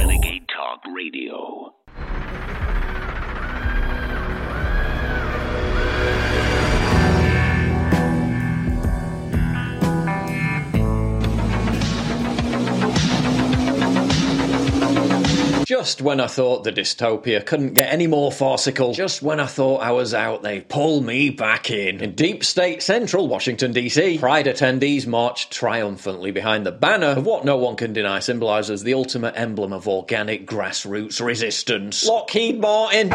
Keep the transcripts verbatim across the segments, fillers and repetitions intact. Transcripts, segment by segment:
Renegade Talk Radio. Just when I thought the dystopia couldn't get any more farcical, just when I thought I was out, they pull me back in. In deep state central Washington, D C, Pride attendees marched triumphantly behind the banner of what no one can deny symbolises the ultimate emblem of organic grassroots resistance. Lockheed Martin.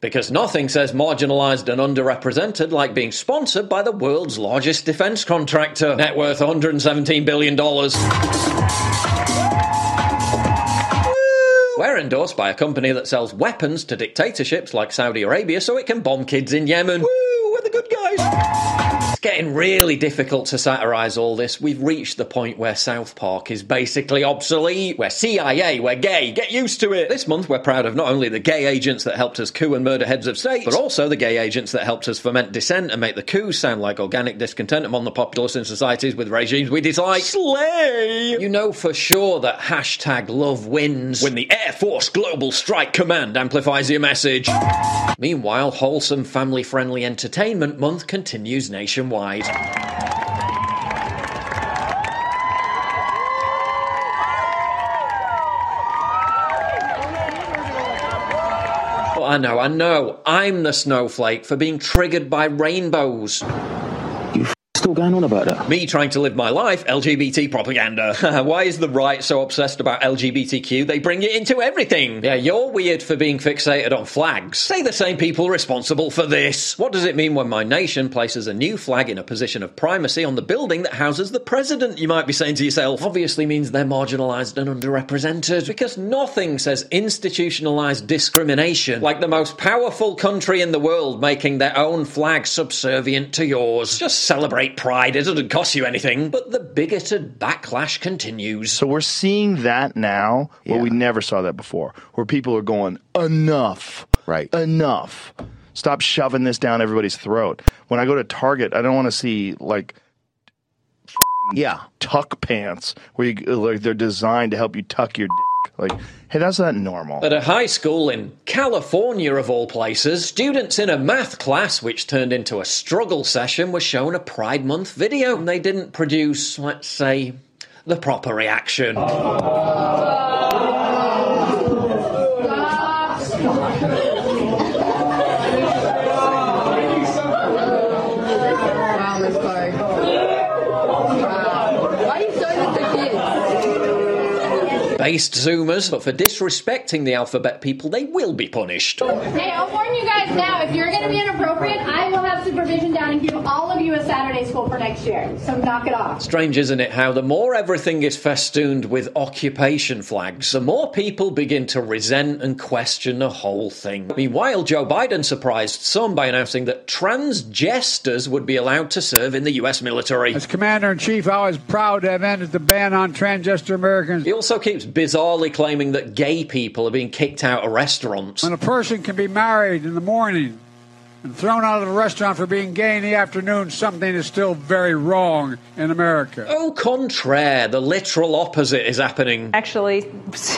Because nothing says marginalised and underrepresented like being sponsored by the world's largest defence contractor. Net worth one hundred seventeen billion dollars. We're endorsed by a company that sells weapons to dictatorships like Saudi Arabia so it can bomb kids in Yemen. Woo, we're the good guys. It's getting really difficult to satirise all this. We've reached the point where South Park is basically obsolete. We're C I A, we're gay, get used to it. This month we're proud of not only the gay agents that helped us coup and murder heads of state, but also the gay agents that helped us foment dissent and make the coups sound like organic discontent among the populace in societies with regimes we dislike. Slay! You know for sure that hashtag love wins when the Air Force Global Strike Command amplifies your message. Meanwhile, wholesome family-friendly entertainment month continues nationwide. Wide. But I know, I know, I'm the snowflake for being triggered by rainbows. Still going on about that? Me trying to live my life, L G B T propaganda. Why is the right so obsessed about L G B T Q? They bring it into everything. Yeah, you're weird for being fixated on flags. Say the same people responsible for this. What does it mean when my nation places a new flag in a position of primacy on the building that houses the president, you might be saying to yourself? Obviously means they're marginalised and underrepresented. Because nothing says institutionalised discrimination like the most powerful country in the world making their own flag subservient to yours. Just celebrate Pride, it doesn't cost you anything, but the bigoted backlash continues. So we're seeing that now, where yeah. we never saw that before, where people are going, enough, right? Enough. Stop shoving this down everybody's throat. When I go to Target, I don't want to see, like, yeah, tuck pants, where you, like, they're designed to help you tuck your dick, like... Hey, that's not normal. At a high school in California, of all places, students in a math class, which turned into a struggle session, were shown a Pride Month video. And they didn't produce, let's say, the proper reaction. Based Zoomers, but for disrespecting the alphabet people, they will be punished. Hey, I'll warn you guys now, if you're going to be inappropriate, I will have supervision down and give all of you a Saturday school for next year, so knock it off. Strange, isn't it, how the more everything is festooned with occupation flags, the more people begin to resent and question the whole thing. Meanwhile, Joe Biden surprised some by announcing that trans jesters would be allowed to serve in the U S military. As Commander-in-Chief, I was proud to have ended the ban on transgender Americans. He also keeps bizarrely claiming that gay people are being kicked out of restaurants. When a person can be married in the morning and thrown out of a restaurant for being gay in the afternoon, something is still very wrong in America. Au contraire, the literal opposite is happening. Actually,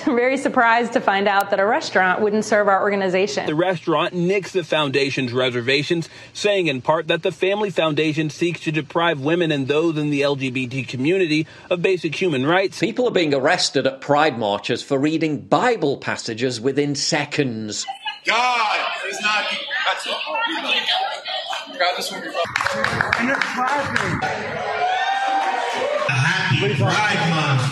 very surprised to find out that a restaurant wouldn't serve our organization. The restaurant nixed the foundation's reservations, saying in part that the Family Foundation seeks to deprive women and those in the L G B T community of basic human rights. People are being arrested at pride marches for reading Bible passages within seconds. God is not... That's what we like. God, this one we love. And it's happy Pride Month.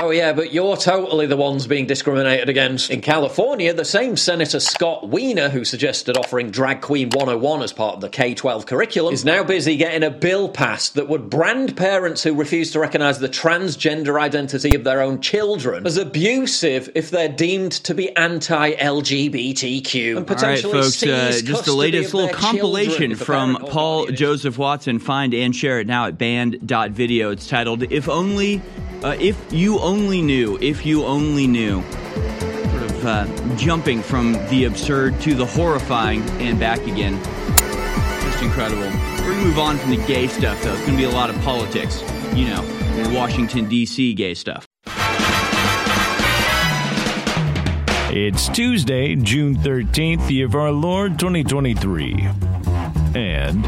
Oh yeah, but you're totally the ones being discriminated against. In California, the same Senator Scott Weiner, who suggested offering Drag Queen one oh one as part of the K twelve curriculum, is now busy getting a bill passed that would brand parents who refuse to recognise the transgender identity of their own children as abusive if they're deemed to be anti-L G B T Q. And potentially all right, folks, uh, just the latest little compilation from Paul Joseph Watson. Find and share it now at band dot video. It's titled, If Only... Uh, if you only knew, if you only knew, sort of uh, jumping from the absurd to the horrifying and back again. Just incredible. We're going to move on from the gay stuff, though. It's going to be a lot of politics, you know. and Washington, D C gay stuff. It's Tuesday, June thirteenth, year of our Lord, twenty twenty-three. And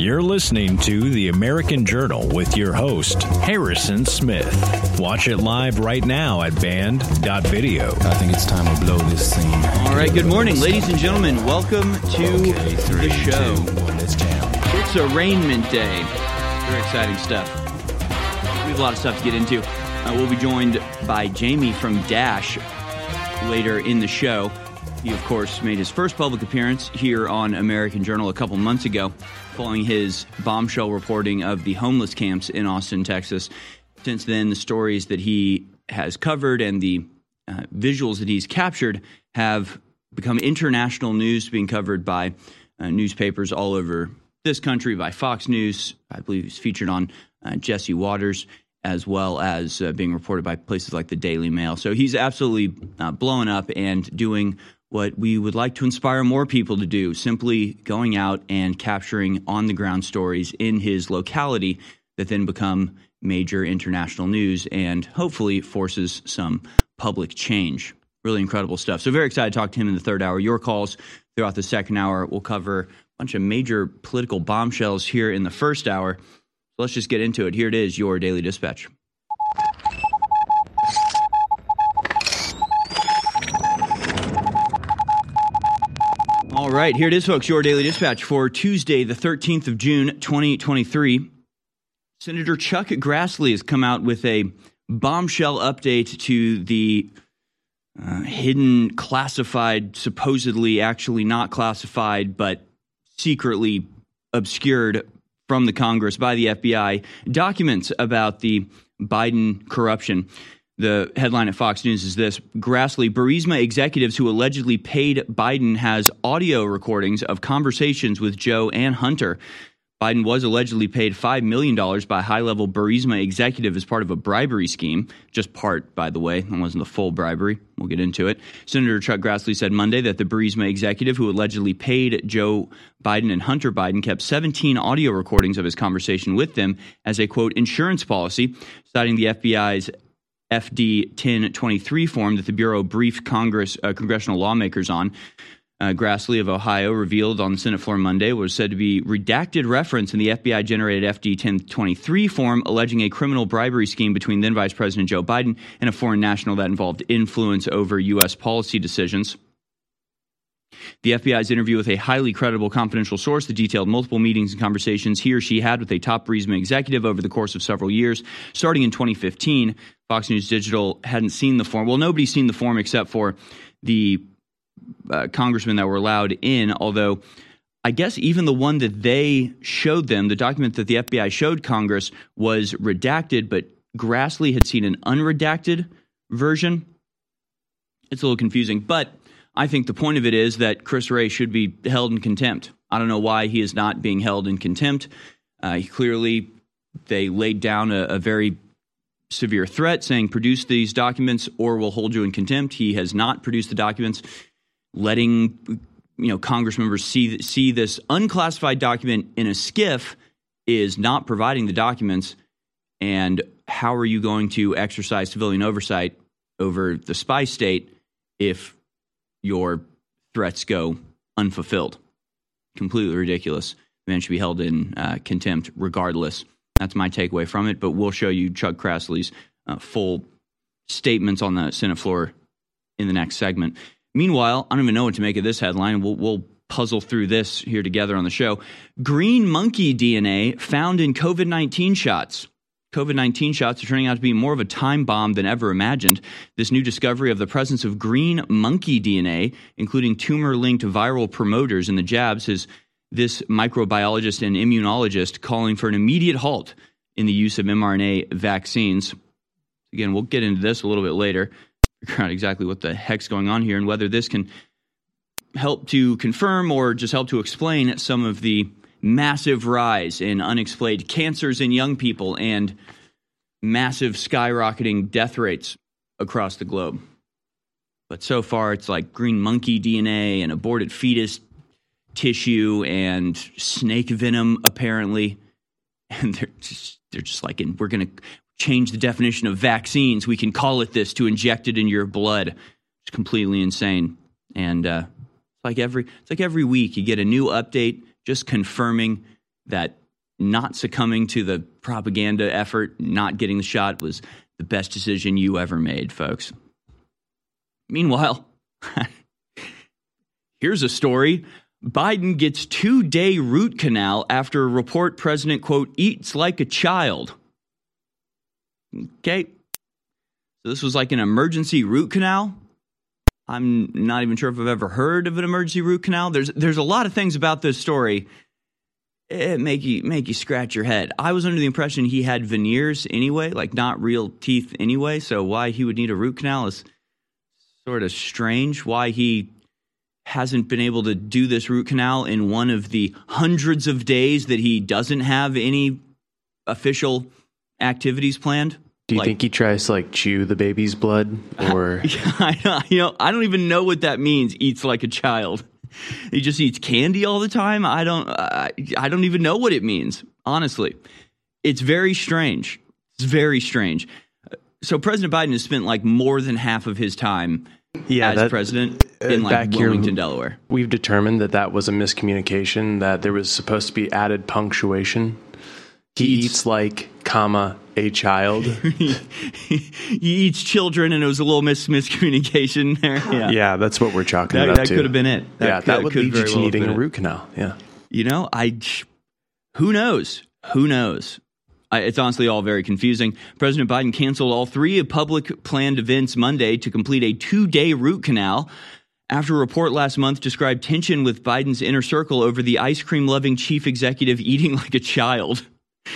you're listening to The American Journal with your host, Harrison Smith. Watch it live right now at band dot video. I think it's time to blow this scene. All right, good morning, ladies and gentlemen. Welcome to okay, three, the show. Two, one, let's count. It's arraignment day. Very exciting stuff. We have a lot of stuff to get into. Uh, we'll be joined by Jamie from Dash later in the show. He, of course, made his first public appearance here on American Journal a couple months ago following his bombshell reporting of the homeless camps in Austin, Texas. Since then, the stories that he has covered and the uh, visuals that he's captured have become international news, being covered by uh, newspapers all over this country, by Fox News. I believe he's featured on uh, Jesse Waters, as well as uh, being reported by places like the Daily Mail. So he's absolutely uh, blowing up and doing what we would like to inspire more people to do, simply going out and capturing on-the-ground stories in his locality that then become major international news and hopefully forces some public change. Really incredible stuff. So very excited to talk to him in the third hour. Your calls throughout the second hour. We'll cover a bunch of major political bombshells here in the first hour. Let's just get into it. Here it is, your Daily Dispatch. All right, here it is, folks, your Daily Dispatch for Tuesday, the thirteenth of June, twenty twenty-three. Senator Chuck Grassley has come out with a bombshell update to the uh, hidden, classified, supposedly actually not classified, but secretly obscured from the Congress by the F B I documents about the Biden corruption. The headline at Fox News is this: Grassley, Burisma executives who allegedly paid Biden has audio recordings of conversations with Joe and Hunter. Biden was allegedly paid five million dollars by a high-level Burisma executive as part of a bribery scheme. Just part, by the way. That wasn't the full bribery. We'll get into it. Senator Chuck Grassley said Monday that the Burisma executive who allegedly paid Joe Biden and Hunter Biden kept seventeen audio recordings of his conversation with them as a, quote, insurance policy, citing the F B I's F D ten twenty-three form that the Bureau briefed Congress, uh, congressional lawmakers on. Uh, Grassley of Ohio revealed on the Senate floor Monday what was said to be redacted reference in the F B I-generated F D ten twenty-three form alleging a criminal bribery scheme between then-Vice President Joe Biden and a foreign national that involved influence over U S policy decisions. The F B I's interview with a highly credible confidential source that detailed multiple meetings and conversations he or she had with a top Burisma executive over the course of several years, starting in twenty fifteen. Fox News Digital hadn't seen the form. Well, nobody's seen the form except for the Uh, congressmen that were allowed in, although I guess even the one that they showed them, the document that the F B I showed Congress, was redacted, but Grassley had seen an unredacted version. It's a little confusing, but I think the point of it is that Chris Wray should be held in contempt. I don't know why he is not being held in contempt. Uh, he clearly, they laid down a, a very severe threat saying produce these documents or we'll hold you in contempt. He has not produced the documents. Letting, you know, Congress members see see this unclassified document in a skiff is not providing the documents. And how are you going to exercise civilian oversight over the spy state if your threats go unfulfilled? Completely ridiculous. The man should be held in uh, contempt regardless. That's my takeaway from it. But we'll show you Chuck Grassley's uh, full statements on the Senate floor in the next segment. Meanwhile, I don't even know what to make of this headline. We'll, we'll puzzle through this here together on the show. Green monkey D N A found in COVID nineteen shots. COVID nineteen shots are turning out to be more of a time bomb than ever imagined. This new discovery of the presence of green monkey D N A, including tumor-linked viral promoters in the jabs, has this microbiologist and immunologist calling for an immediate halt in the use of M R N A vaccines. Again, we'll get into this a little bit later. Figure out exactly what the heck's going on here and whether this can help to confirm or just help to explain some of the massive rise in unexplained cancers in young people and massive skyrocketing death rates across the globe. But so far, it's like green monkey D N A and aborted fetus tissue and snake venom, apparently. And they're just, they're just like, and we're going to change the definition of vaccines. We can call it this to inject it in your blood. It's completely insane. And uh, it's like every it's like every week you get a new update just confirming that not succumbing to the propaganda effort, not getting the shot was the best decision you ever made, folks. Meanwhile, here's a story. Biden gets two-day root canal after a report president, quote, eats like a child. Okay. So this was like an emergency root canal. I'm not even sure if I've ever heard of an emergency root canal. There's there's a lot of things about this story it make you make you scratch your head. I was under the impression he had veneers anyway, like not real teeth anyway, so why he would need a root canal is sort of strange. Why he hasn't been able to do this root canal in one of the hundreds of days that he doesn't have any official activities planned. Do you like, think he tries to like chew the baby's blood or? I, you know, I don't even know what that means. Eats like a child. He just eats candy all the time. I don't, I, I don't even know what it means. Honestly, it's very strange. It's very strange. So President Biden has spent like more than half of his time Yeah, as that, president in like Wilmington, Delaware. We've determined that that was a miscommunication, that there was supposed to be added punctuation. He eats, eats like, comma, a child. he, he, he eats children, and it was a little mis- miscommunication there. Yeah. yeah, that's what we're chalking that, it up that to. That could have been it. That yeah, could, that would could lead you to well needing a root canal. Yeah, you know, I. Who knows? Who knows? I, it's honestly all very confusing. President Biden canceled all three public planned events Monday to complete a two-day root canal after a report last month described tension with Biden's inner circle over the ice cream-loving chief executive eating like a child.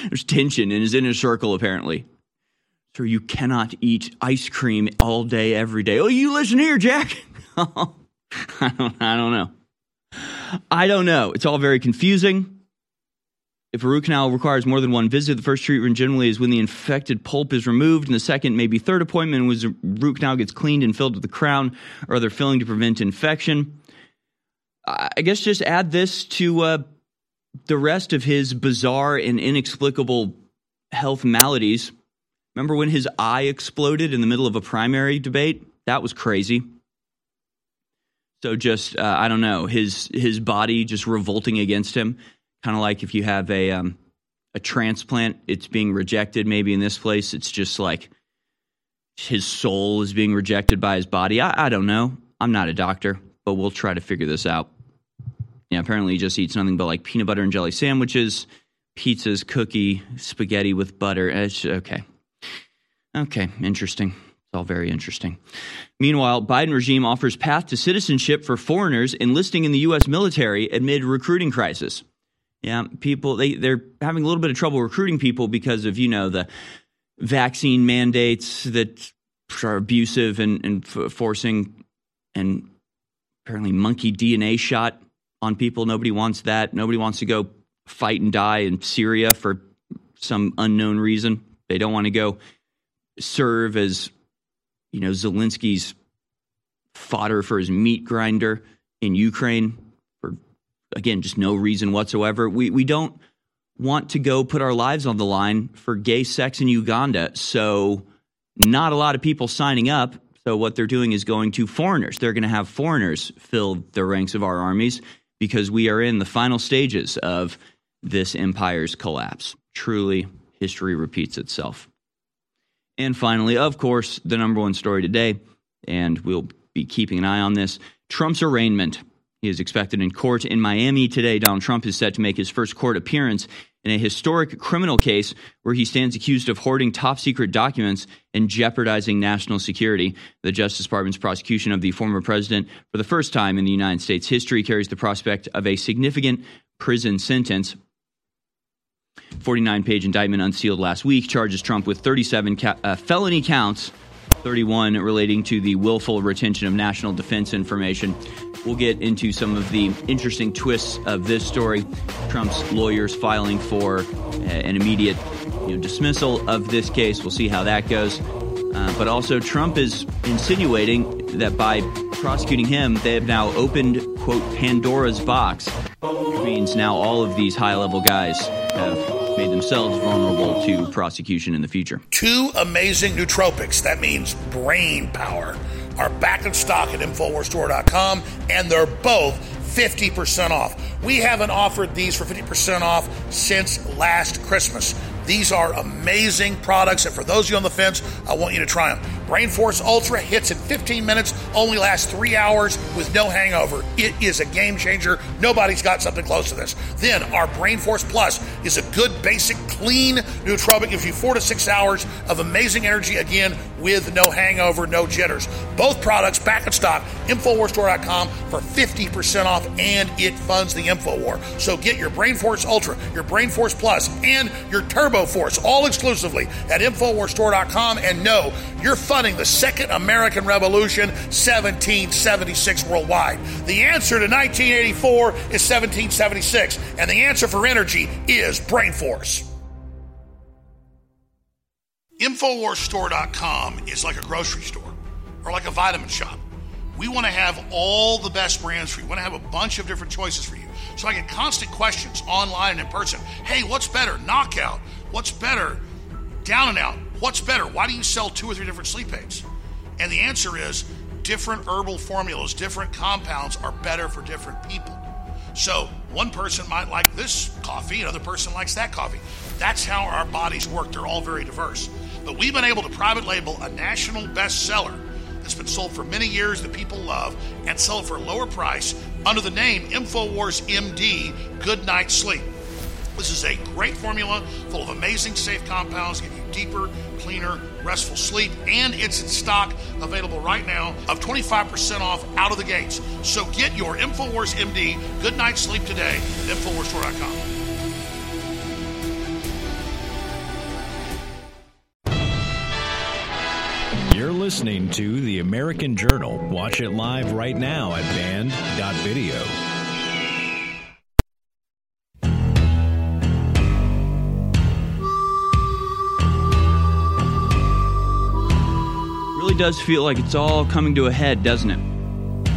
There's tension in his inner circle, apparently. So you cannot eat ice cream all day, every day. Oh, you listen here, Jack. I don't, I don't know. I don't know. It's all very confusing. If a root canal requires more than one visit, the first treatment generally is when the infected pulp is removed, and the second, maybe third appointment was the root canal gets cleaned and filled with a crown or other filling to prevent infection. I guess just add this to uh, the rest of his bizarre and inexplicable health maladies. Remember when his eye exploded in the middle of a primary debate? That was crazy. So just, uh, I don't know, his his body just revolting against him. Kind of like if you have a um, a transplant, it's being rejected. Maybe in this place, it's just like his soul is being rejected by his body. I, I don't know. I'm not a doctor, but we'll try to figure this out. Yeah, apparently he just eats nothing but like peanut butter and jelly sandwiches, pizzas, cookie, spaghetti with butter. It's, okay. Okay, interesting. It's all very interesting. Meanwhile, Biden regime offers path to citizenship for foreigners enlisting in the U S military amid recruiting crisis. Yeah, people, they, they're having a little bit of trouble recruiting people because of, you know, the vaccine mandates that are abusive and, and f- forcing and apparently monkey D N A shot on people. Nobody wants that. Nobody wants to go fight and die in Syria for some unknown reason. They don't want to go serve as, you know, Zelensky's fodder for his meat grinder in Ukraine. Again, just no reason whatsoever. We we don't want to go put our lives on the line for gay sex in Uganda. So not a lot of people signing up. So what they're doing is going to foreigners. They're going to have foreigners fill the ranks of our armies because we are in the final stages of this empire's collapse. Truly, history repeats itself. And finally, of course, the number one story today, and we'll be keeping an eye on this, Trump's arraignment. He is expected in court in Miami today. Donald Trump is set to make his first court appearance in a historic criminal case where he stands accused of hoarding top-secret documents and jeopardizing national security. The Justice Department's prosecution of the former president for the first time in the United States history carries the prospect of a significant prison sentence. forty-nine page indictment unsealed last week charges Trump with thirty-seven ca- uh, felony counts, thirty-one relating to the willful retention of national defense information. We'll get into some of the interesting twists of this story. Trump's lawyers filing for uh, an immediate you know, dismissal of this case. We'll see how that goes. Uh, but also Trump is insinuating that by prosecuting him, they have now opened, quote, Pandora's box, which means now all of these high-level guys have made themselves vulnerable to prosecution in the future. Two amazing nootropics, that means brain power, are back in stock at InfoWars Store dot com, and they're both fifty percent off. We haven't offered these for fifty percent off since last Christmas. These are amazing products, and for those of you on the fence, I want you to try them. BrainForce Ultra hits in fifteen minutes, only lasts three hours with no hangover. It is a game changer. Nobody's got something close to this. Then our BrainForce Plus is a good, basic, clean nootropic. It gives you four to six hours of amazing energy, again, with no hangover, no jitters. Both products back in stock, InfoWars Store dot com for fifty percent off, and it funds the InfoWar. So get your BrainForce Ultra, your BrainForce Plus, and your Turbo Force, all exclusively at InfoWars Store dot com, and no, you're funding the Second American Revolution, seventeen seventy-six worldwide. The answer to nineteen eighty-four is seventeen seventy-six, and the answer for energy is BrainForce. InfoWars Store dot com is like a grocery store or like a vitamin shop. We want to have all the best brands for you. We want to have a bunch of different choices for you. So I get constant questions online and in person. Hey, what's better? Knockout. What's better? Down and out. What's better? Why do you sell two or three different sleep aids? And the answer is different herbal formulas, different compounds are better for different people. So one person might like this coffee, another person likes that coffee. That's how our bodies work. They're all very diverse. But we've been able to private label a national bestseller that's been sold for many years that people love and sell it for a lower price under the name InfoWars M D Good Night Sleep. This is a great formula full of amazing safe compounds to give you deeper, cleaner, restful sleep, and it's in stock available right now of twenty-five percent off out of the gates. So get your InfoWars M D Good Night Sleep today at InfoWars Store dot com. You're listening to The American Journal. Watch it live right now at band dot video. It really does feel like it's all coming to a head, doesn't it?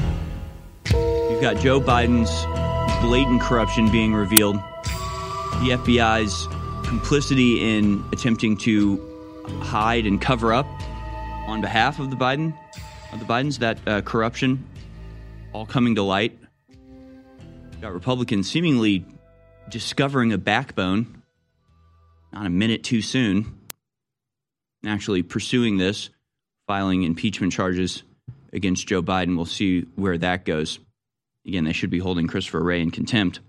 You've got Joe Biden's blatant corruption being revealed, the F B I's complicity in attempting to hide and cover up on behalf of the Biden, of the Bidens, that uh, corruption all coming to light. We've got Republicans seemingly discovering a backbone, not a minute too soon, and actually pursuing this, filing impeachment charges against Joe Biden. We'll see where that goes. Again, they should be holding Christopher Wray in contempt.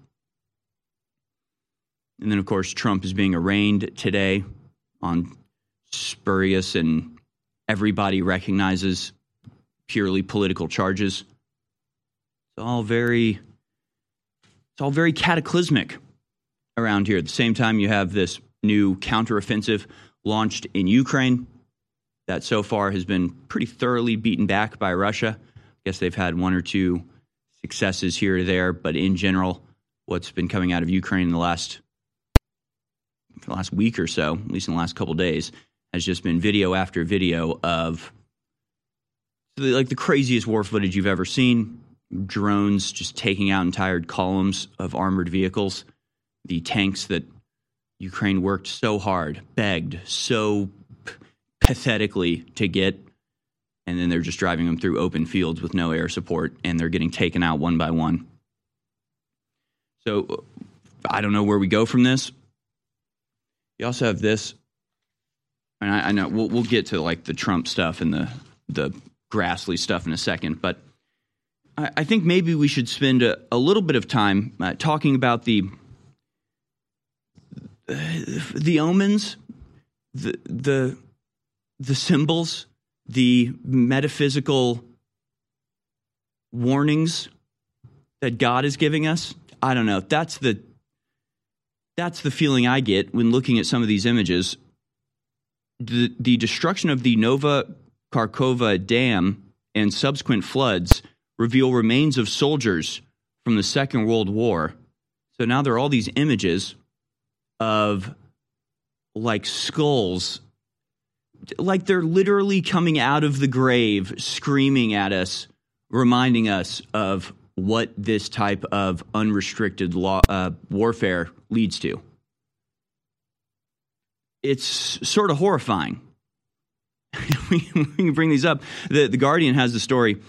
And then, of course, Trump is being arraigned today on spurious and everybody recognizes purely political charges. It's all very, it's all very cataclysmic around here. At the same time, you have this new counteroffensive launched in Ukraine that so far has been pretty thoroughly beaten back by Russia. I guess they've had one or two successes here or there, but in general, what's been coming out of Ukraine in the last, for the last week or so, at least in the last couple of days, has just been video after video of the, like the craziest war footage you've ever seen. Drones just taking out entire columns of armored vehicles. The tanks that Ukraine worked so hard, begged so p- pathetically to get, and then they're just driving them through open fields with no air support, and they're getting taken out one by one. So I don't know where we go from this. You also have this. And I, I know we'll, we'll get to like the Trump stuff and the the Grassley stuff in a second, but I, I think maybe we should spend a, a little bit of time uh, talking about the uh, the omens, the the the symbols, the metaphysical warnings that God is giving us. I don't know. That's the that's the feeling I get when looking at some of these images. The, the destruction of the Novo-Kharkova Dam and subsequent floods reveal remains of soldiers from the Second World War. So now there are all these images of, like, skulls. Like, they're literally coming out of the grave, screaming at us, reminding us of what this type of unrestricted law, uh, warfare leads to. it's sort of horrifying. We can bring these up. The, the Guardian has the story.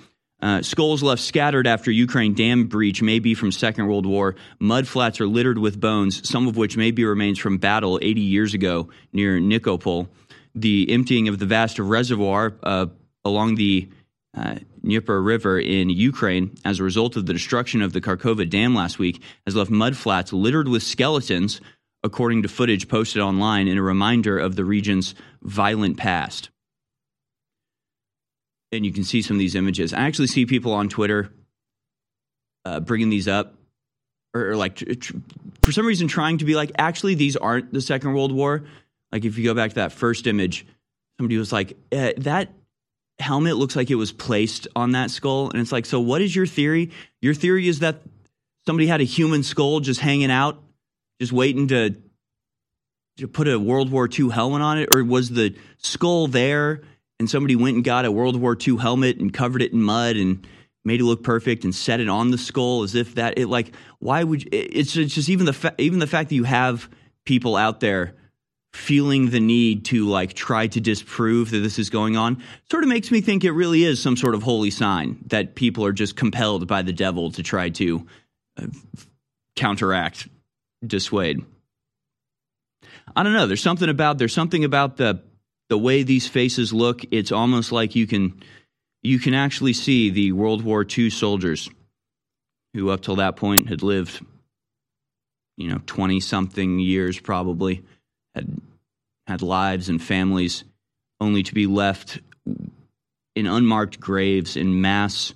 Uh, skulls left scattered after Ukraine dam breach may be from Second World War. Mud flats are littered with bones, some of which may be remains from battle eighty years ago near Nikopol. The emptying of the vast reservoir uh, along the uh, Dnieper River in Ukraine as a result of the destruction of the Kharkova dam last week has left mud flats littered with skeletons, according to footage posted online in a reminder of the region's violent past. And you can see some of these images. I actually see people on Twitter uh, bringing these up, or, or like tr- tr- for some reason trying to be like, actually, these aren't the Second World War. Like if you go back to that first image, somebody was like, eh, that helmet looks like it was placed on that skull. And it's like, so what is your theory? Your theory is that somebody had a human skull just hanging out, just waiting to, to put a World War Two helmet on it? Or was the skull there and somebody went and got a World War Two helmet and covered it in mud and made it look perfect and set it on the skull as if that it like why would you, it's, it's just even the fa- even the fact that you have people out there feeling the need to like try to disprove that this is going on sort of makes me think it really is some sort of holy sign that people are just compelled by the devil to try to uh, counteract, dissuade. I don't know. There's something about there's something about the. The way these faces look, it's almost like you can you can actually see the World War Two soldiers who up till that point had lived, you know, twenty-something years probably, had had lives and families, only to be left in unmarked graves in mass,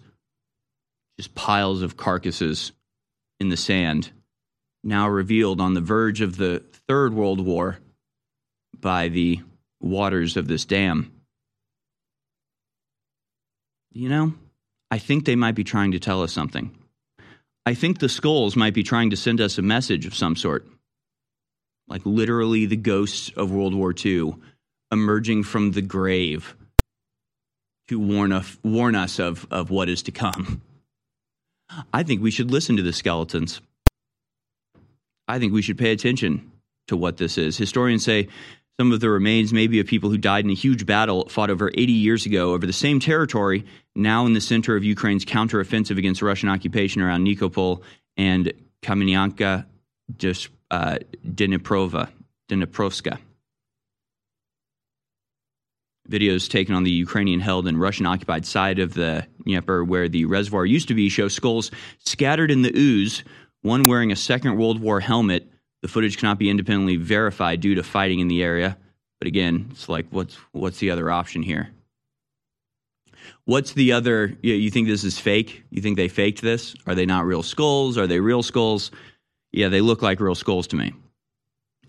just piles of carcasses in the sand, now revealed on the verge of the Third World War by the waters of this dam. You know, I think they might be trying to tell us something. I think the skulls might be trying to send us a message of some sort. Like literally the ghosts of World War Two emerging from the grave to warn us, warn us of, of what is to come. I think we should listen to the skeletons. I think we should pay attention to what this is. Historians say some of the remains may be of people who died in a huge battle fought over eighty years ago over the same territory, now in the center of Ukraine's counteroffensive against Russian occupation around Nikopol and Kamenyanka uh, Dniprova, Dniprovska. Videos taken on the Ukrainian-held and Russian-occupied side of the Dnieper, where the reservoir used to be, show skulls scattered in the ooze, one wearing a Second World War helmet. The footage cannot be independently verified due to fighting in the area. But again, it's like, what's what's the other option here? What's the other, you, you think this is fake? You think they faked this? Are they not real skulls? Are they real skulls? Yeah, they look like real skulls to me.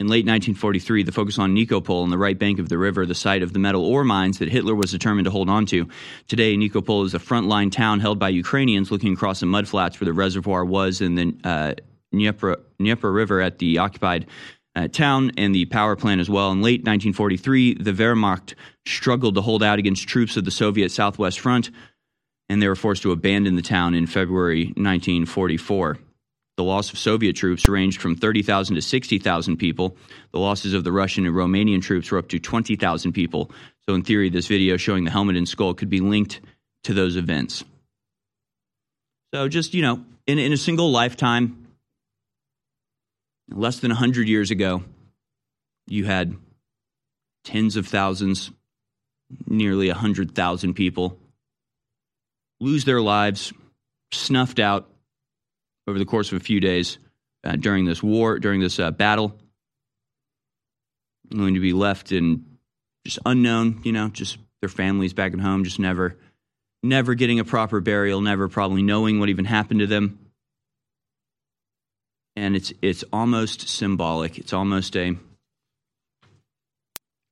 In late nineteen forty-three, the focus on Nikopol and the right bank of the river, the site of the metal ore mines that Hitler was determined to hold on to. Today, Nikopol is a frontline town held by Ukrainians looking across the mudflats where the reservoir was and then uh, Dnieper, Dnieper River at the occupied uh, town and the power plant as well. In late nineteen forty-three, the Wehrmacht struggled to hold out against troops of the Soviet Southwest Front, and they were forced to abandon the town in February nineteen forty-four. The loss of Soviet troops ranged from thirty thousand to sixty thousand people. The losses of the Russian and Romanian troops were up to twenty thousand people. So in theory, this video showing the helmet and skull could be linked to those events. So just, you know, in, in a single lifetime, less than one hundred years ago, you had tens of thousands, nearly one hundred thousand people lose their lives, snuffed out over the course of a few days uh, during this war, during this uh, battle. Going to be left in just unknown, you know, just their families back at home, just never, never getting a proper burial, never probably knowing what even happened to them. And it's it's almost symbolic. It's almost a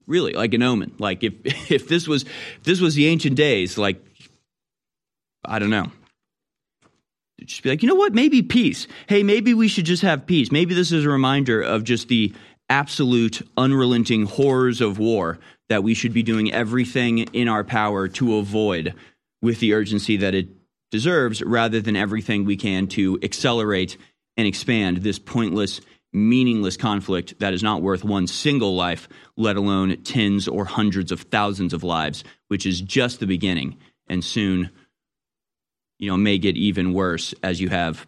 really like an omen. Like if if this was if this was the ancient days, like I don't know. It'd just be like, you know what? Maybe peace. Hey, maybe we should just have peace. Maybe this is a reminder of just the absolute unrelenting horrors of war that we should be doing everything in our power to avoid with the urgency that it deserves, rather than everything we can to accelerate and expand this pointless meaningless conflict that is not worth one single life, let alone tens or hundreds of thousands of lives, which is just the beginning. And soon, you know, may get even worse as you have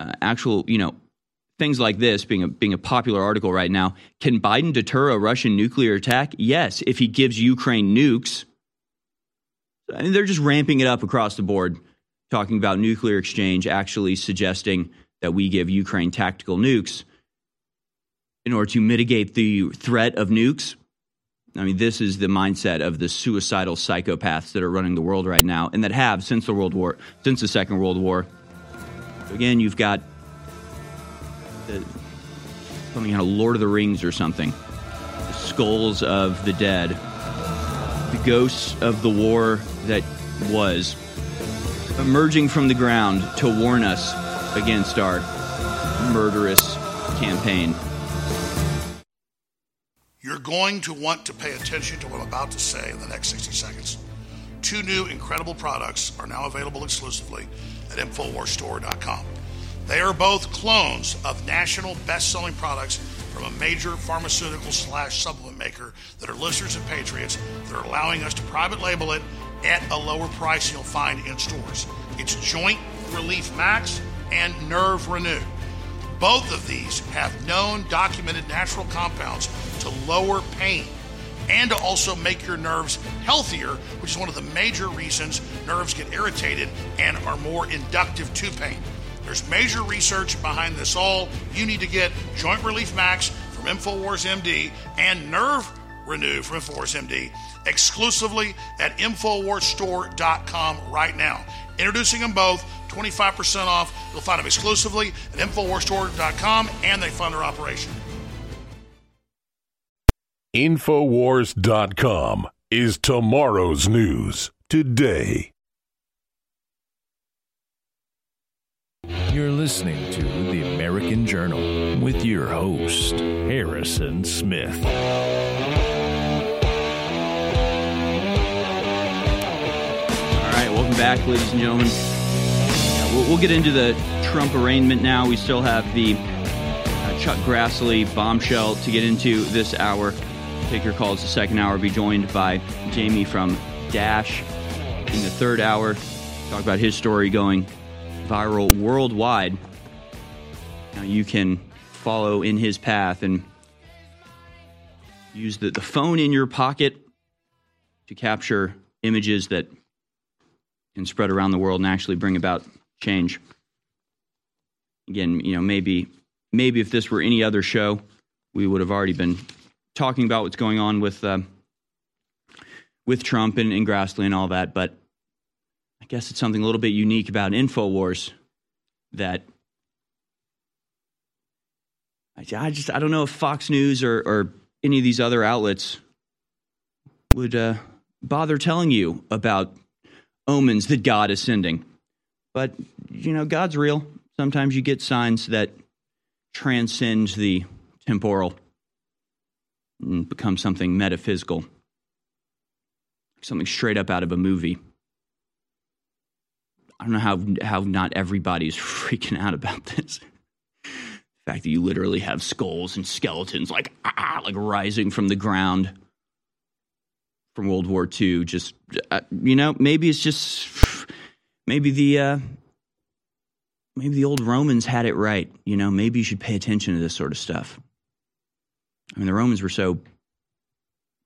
uh, actual, you know, things like this being a, being a popular article right now. Can Biden deter a Russian nuclear attack? Yes, if he gives Ukraine nukes. I mean, they're just ramping it up across the board, talking about nuclear exchange, actually suggesting that we give Ukraine tactical nukes in order to mitigate the threat of nukes. I mean, this is the mindset of the suicidal psychopaths that are running the world right now and that have since the World War, since the Second World War. Again, you've got the, something out of Lord of the Rings or something. The skulls of the dead. The ghosts of the war that was emerging from the ground to warn us against our murderous campaign. You're going to want to pay attention to what I'm about to say in the next sixty seconds. Two new incredible products are now available exclusively at InfoWars Store dot com. They are both clones of national best-selling products from a major pharmaceutical slash supplement maker that are listeners and patriots that are allowing us to private label it at a lower price you'll find in stores. It's Joint Relief Max and Nerve Renew. Both of these have known, documented natural compounds to lower pain and to also make your nerves healthier, which is one of the major reasons nerves get irritated and are more inductive to pain. There's major research behind this all. You need to get Joint Relief Max from InfoWars M D and Nerve Renew from InfoWars M D exclusively at InfoWars Store dot com right now. Introducing them both, twenty-five percent off. You'll find them exclusively at InfoWars Store dot com, and they fund their operation. InfoWars dot com is tomorrow's news today. You're listening to The American Journal with your host, Harrison Smith. All right, welcome back, ladies and gentlemen. We'll get into the Trump arraignment now. We still have the uh, Chuck Grassley bombshell to get into this hour. Take your calls the second hour. Be joined by Jamie from Dash in the third hour. Talk about his story going viral worldwide. Now you can follow in his path and use the, the phone in your pocket to capture images that can spread around the world and actually bring about change. Again, you know, maybe maybe if this were any other show, we would have already been talking about what's going on with uh, with Trump and, and Grassley and all that. But I guess it's something a little bit unique about InfoWars that I, I just I don't know if Fox News or, or any of these other outlets would uh, bother telling you about omens that God is sending. But, you know, God's real. Sometimes you get signs that transcend the temporal and become something metaphysical, something straight up out of a movie. I don't know how, how not everybody's freaking out about this. The fact that you literally have skulls and skeletons like, ah, like rising from the ground from World War Two. Just, uh, you know, maybe it's just... Maybe the uh, maybe the old Romans had it right. You know, maybe you should pay attention to this sort of stuff. I mean, the Romans were so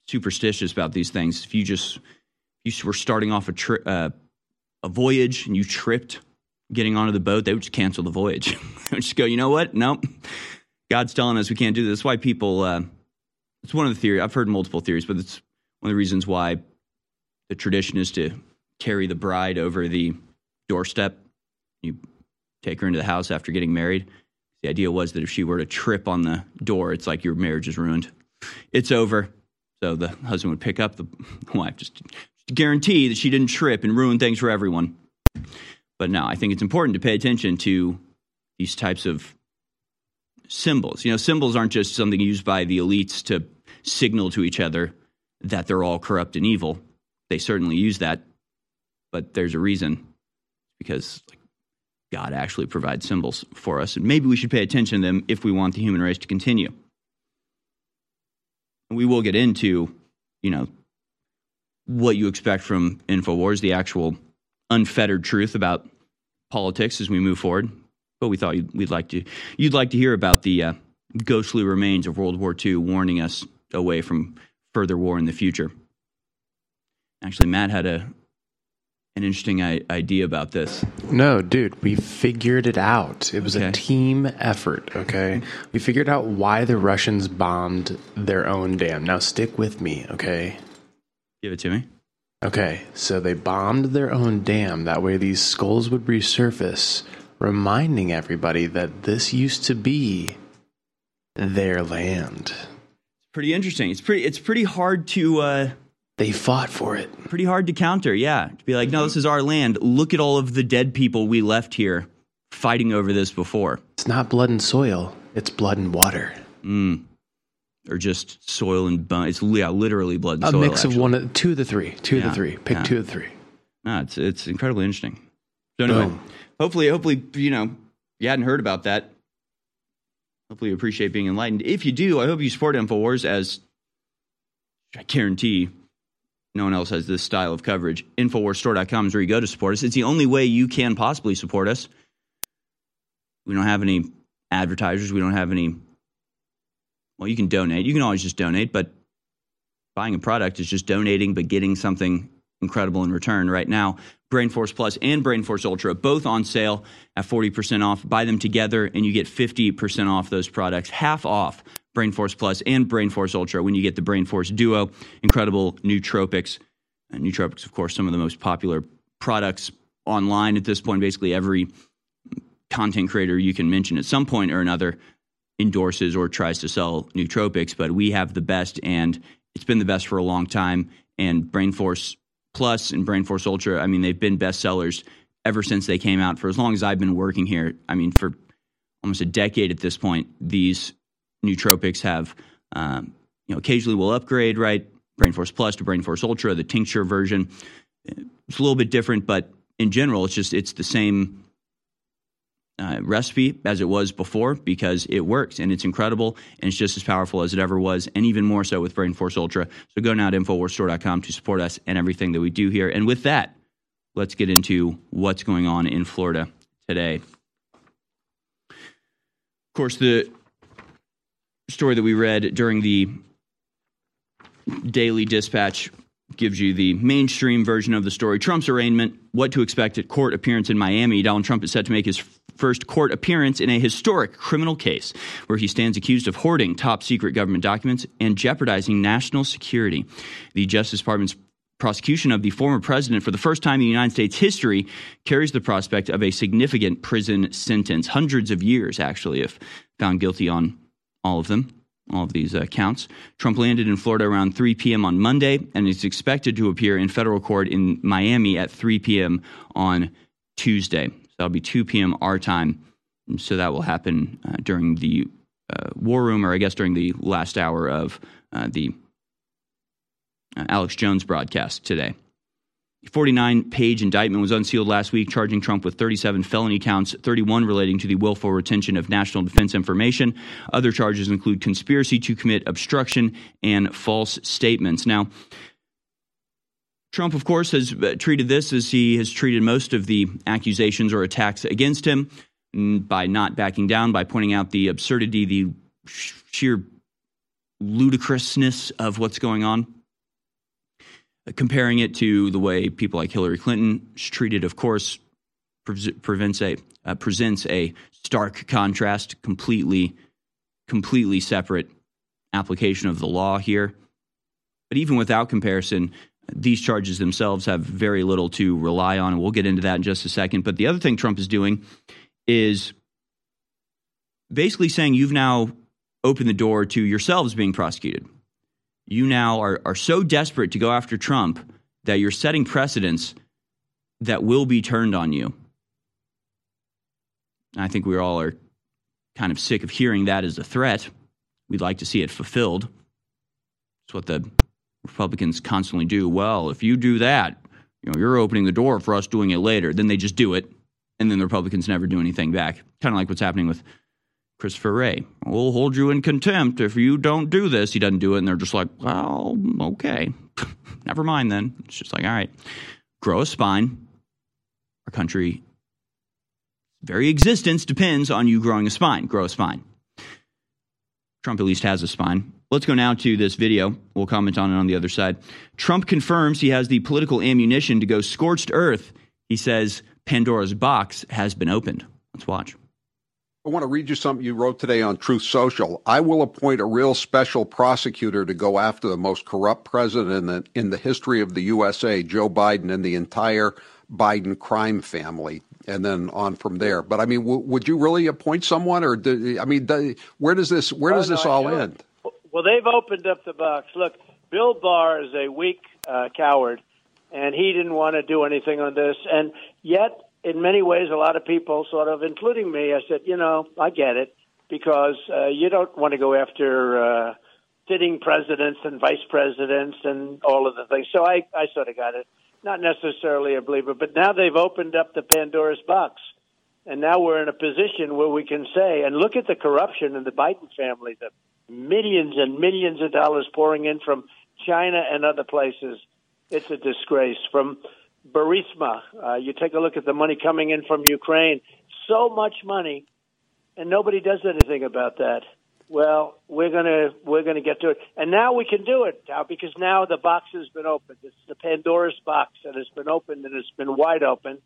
superstitious about these things. If you just if you were starting off a tri- uh, a voyage and you tripped getting onto the boat, they would just cancel the voyage. They would just go, you know what? Nope. God's telling us we can't do this. That's why people. Uh, it's one of the theories. I've heard multiple theories, but it's one of the reasons why the tradition is to carry the bride over the doorstep. You take her into the house after getting married. The idea was that if she were to trip on the door, it's like your marriage is ruined. It's over. So the husband would pick up the wife just to guarantee that she didn't trip and ruin things for everyone. But no, I think it's important to pay attention to these types of symbols. You know, symbols aren't just something used by the elites to signal to each other that they're all corrupt and evil. They certainly use that, but there's a reason, because like, God actually provides symbols for us, and maybe we should pay attention to them if we want the human race to continue. And we will get into, you know, what you expect from InfoWars, the actual unfettered truth about politics as we move forward. But we thought you'd, we'd like to, you'd like to hear about the uh, ghostly remains of World War Two warning us away from further war in the future. Actually, Matt had a an interesting I- idea about this. No, dude, we figured it out. It was okay. A team effort, okay? We figured out why the Russians bombed their own dam. Now stick with me, okay? Give it to me. Okay, so they bombed their own dam. That way these skulls would resurface, reminding everybody that this used to be their land. Pretty interesting. It's pretty, it's pretty hard to... Uh... They fought for it. Pretty hard to counter, yeah. To be like, no, this is our land. Look at all of the dead people we left here fighting over this before. It's not blood and soil. It's blood and water. Mm. Or just soil and bone. It's yeah, literally blood and a soil. A mix actually. of one, of, two of the three. Two yeah, of the three. Pick yeah. two of the three. No, it's it's incredibly interesting. So anyway, Boom. hopefully, hopefully, you know, you hadn't heard about that. Hopefully you appreciate being enlightened. If you do, I hope you support InfoWars, as I guarantee no one else has this style of coverage. InfoWars Store dot com is where you go to support us. It's the only way you can possibly support us. We don't have any advertisers. We don't have any... Well, you can donate. You can always just donate, but buying a product is just donating, but getting something incredible in return. Right now, BrainForce Plus and BrainForce Ultra, both on sale at forty percent off. Buy them together, and you get fifty percent off those products, half off BrainForce Plus and BrainForce Ultra when you get the BrainForce Duo. Incredible nootropics. And nootropics, of course, some of the most popular products online at this point. Basically, every content creator you can mention at some point or another endorses or tries to sell nootropics, but we have the best, and it's been the best for a long time. And BrainForce Plus and BrainForce Ultra, I mean, they've been bestsellers ever since they came out. For as long as I've been working here, I mean, for almost a decade at this point, these nootropics have, um, you know, occasionally we'll upgrade, right? BrainForce Plus to BrainForce Ultra, the tincture version. It's a little bit different, but in general, it's just, it's the same Uh, recipe as it was before, because it works and it's incredible and it's just as powerful as it ever was, and even more so with BrainForce Ultra. So go now to InfoWars Store dot com to support us and everything that we do here. And with that, let's get into what's going on in Florida today. Of course, the story that we read during the Daily Dispatch gives you the mainstream version of the story. Trump's arraignment, what to expect at court appearance in Miami. Donald Trump is set to make his first court appearance in a historic criminal case where he stands accused of hoarding top-secret government documents and jeopardizing national security. The Justice Department's prosecution of the former president for the first time in the United States history carries the prospect of a significant prison sentence, hundreds of years, actually, if found guilty on all of them. All of these uh, counts. Trump landed in Florida around three p.m. on Monday and is expected to appear in federal court in Miami at three p.m. on Tuesday. So that'll be two p.m. our time. And so that will happen uh, during the uh, war room, or I guess during the last hour of uh, the uh, Alex Jones broadcast today. The forty-nine page indictment was unsealed last week, charging Trump with thirty-seven felony counts, thirty-one relating to the willful retention of national defense information. Other charges include conspiracy to commit obstruction and false statements. Now, Trump, of course, has treated this as he has treated most of the accusations or attacks against him, by not backing down, by pointing out the absurdity, the sheer ludicrousness of what's going on. Comparing it to the way people like Hillary Clinton treated, of course, pre- prevents a, uh, presents a stark contrast, completely, completely separate application of the law here. But even without comparison, these charges themselves have very little to rely on. And we'll get into that in just a second. But the other thing Trump is doing is basically saying you've now opened the door to yourselves being prosecuted. You now are, are so desperate to go after Trump that you're setting precedents that will be turned on you. I think we all are kind of sick of hearing that as a threat. We'd like to see it fulfilled. It's what the Republicans constantly do. Well, if you do that, you know, you're opening the door for us doing it later. Then they just do it. and then the Republicans never do anything back. Kind of like what's happening with Christopher Wray. We'll hold you in contempt if you don't do this. He doesn't do it, and they're just like, well, okay. Never mind then. It's just like, all right, grow a spine. Our country's very existence depends on you growing a spine. Grow a spine. Trump at least has a spine. Let's go now to this video. We'll comment on it on the other side. Trump confirms he has the political ammunition to go scorched earth. He says Pandora's box has been opened. Let's watch. I want to read you something you wrote today on Truth Social. I will appoint a real special prosecutor to go after the most corrupt president in the history of the U S A, Joe Biden, and the entire Biden crime family, and then on from there. But I mean, w- would you really appoint someone, or do, I mean, do, where does this where does oh, no, this all sure. end? Well, they've opened up the box. Look, Bill Barr is a weak uh, coward, and he didn't want to do anything on this, and yet. In many ways, a lot of people, sort of, including me, I said, you know, I get it, because uh, you don't want to go after uh, sitting presidents and vice presidents and all of the things. So I, I sort of got it. Not necessarily a believer, but now they've opened up the Pandora's box. And now we're in a position where we can say, and look at the corruption in the Biden family, the millions and millions of dollars pouring in from China and other places. It's a disgrace. From Burisma, uh, you take a look at the money coming in from Ukraine, so much money, and nobody does anything about that. Well, we're gonna we're gonna get to it, and now we can do it now because now the box has been opened. It's the Pandora's box, and it's been opened and it's been wide open.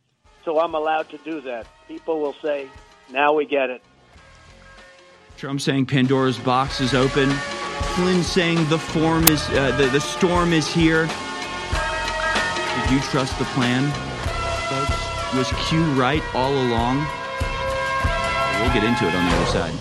So I'm allowed to do that. People will say, "Now we get it." Trump saying Pandora's box is open. Flynn saying the form is uh, the the storm is here. Do you trust the plan, folks? Was Q right all along? We'll get into it on the other side.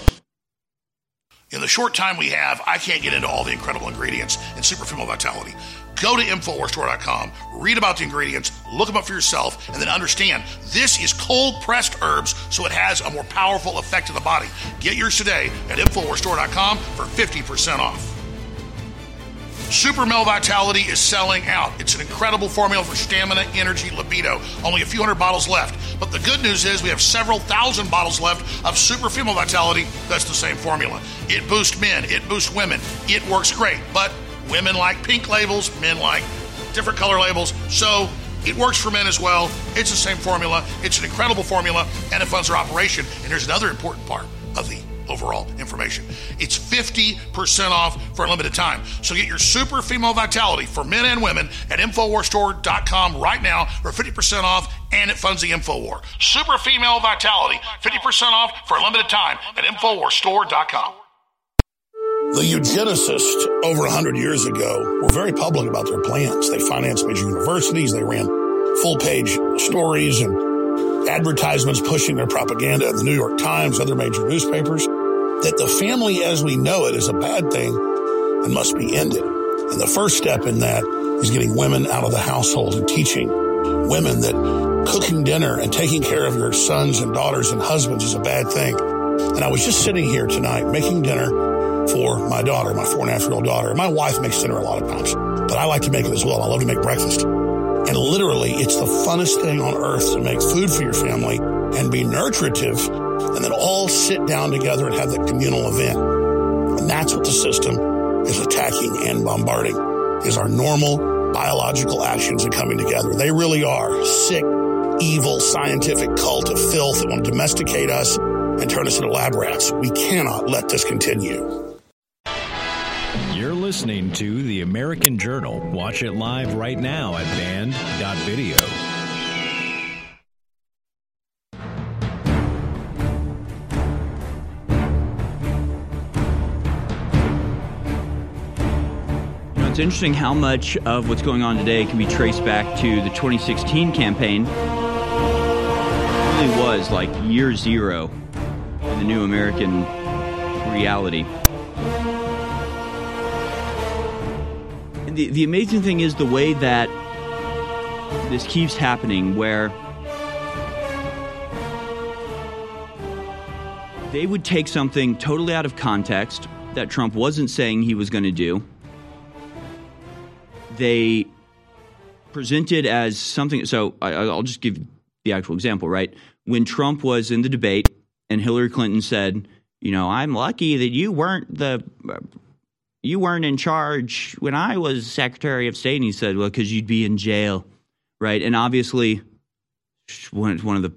In the short time we have, I can't get into all the incredible ingredients in Super Female Vitality. Go to InfoWars Store dot com, read about the ingredients, look them up for yourself, and then understand this is cold-pressed herbs, so it has a more powerful effect on the body. Get yours today at InfoWars Store dot com for fifty percent off. Super Male Vitality is selling out. It's an incredible formula for stamina, energy, libido. Only a few hundred bottles left. But the good news is we have several thousand bottles left of Super Female Vitality. That's the same formula. It boosts men. It boosts women. It works great. But women like pink labels. Men like different color labels. So it works for men as well. It's the same formula. It's an incredible formula. And it funds our operation. And here's another important part of the overall information. It's fifty percent off for a limited time. So get your Super Female Vitality for men and women at InfoWars Store dot com right now for fifty percent off, and it funds the InfoWar. Super Female Vitality, fifty percent off for a limited time at InfoWars Store dot com. The eugenicists over one hundred years ago were very public about their plans. They financed major universities. They ran full-page stories and advertisements pushing their propaganda in the New York Times, other major newspapers. That the family as we know it is a bad thing and must be ended. And the first step in that is getting women out of the household and teaching women that cooking dinner and taking care of your sons and daughters and husbands is a bad thing. And I was just sitting here tonight making dinner for my daughter, my four and a half year old daughter. My wife makes dinner a lot of times, but I like to make it as well. I love to make breakfast. And literally, it's the funnest thing on earth to make food for your family and be nutritive, and then all sit down together and have that communal event. And that's what the system is attacking and bombarding, is our normal biological actions are coming together. They really are sick, evil, scientific cult of filth that want to domesticate us and turn us into lab rats. We cannot let this continue. You're listening to The American Journal. Watch it live right now at band dot video. It's interesting how much of what's going on today can be traced back to the twenty sixteen campaign. It really was like year zero in the new American reality. And the, the amazing thing is the way that this keeps happening, where they would take something totally out of context that Trump wasn't saying he was going to do. They presented as something. So I, I'll just give the actual example, right? when Trump was in the debate and Hillary Clinton said, you know, I'm lucky that you weren't the you weren't in charge when I was Secretary of State. And he said, well, because you'd be in jail. Right. And obviously one one of the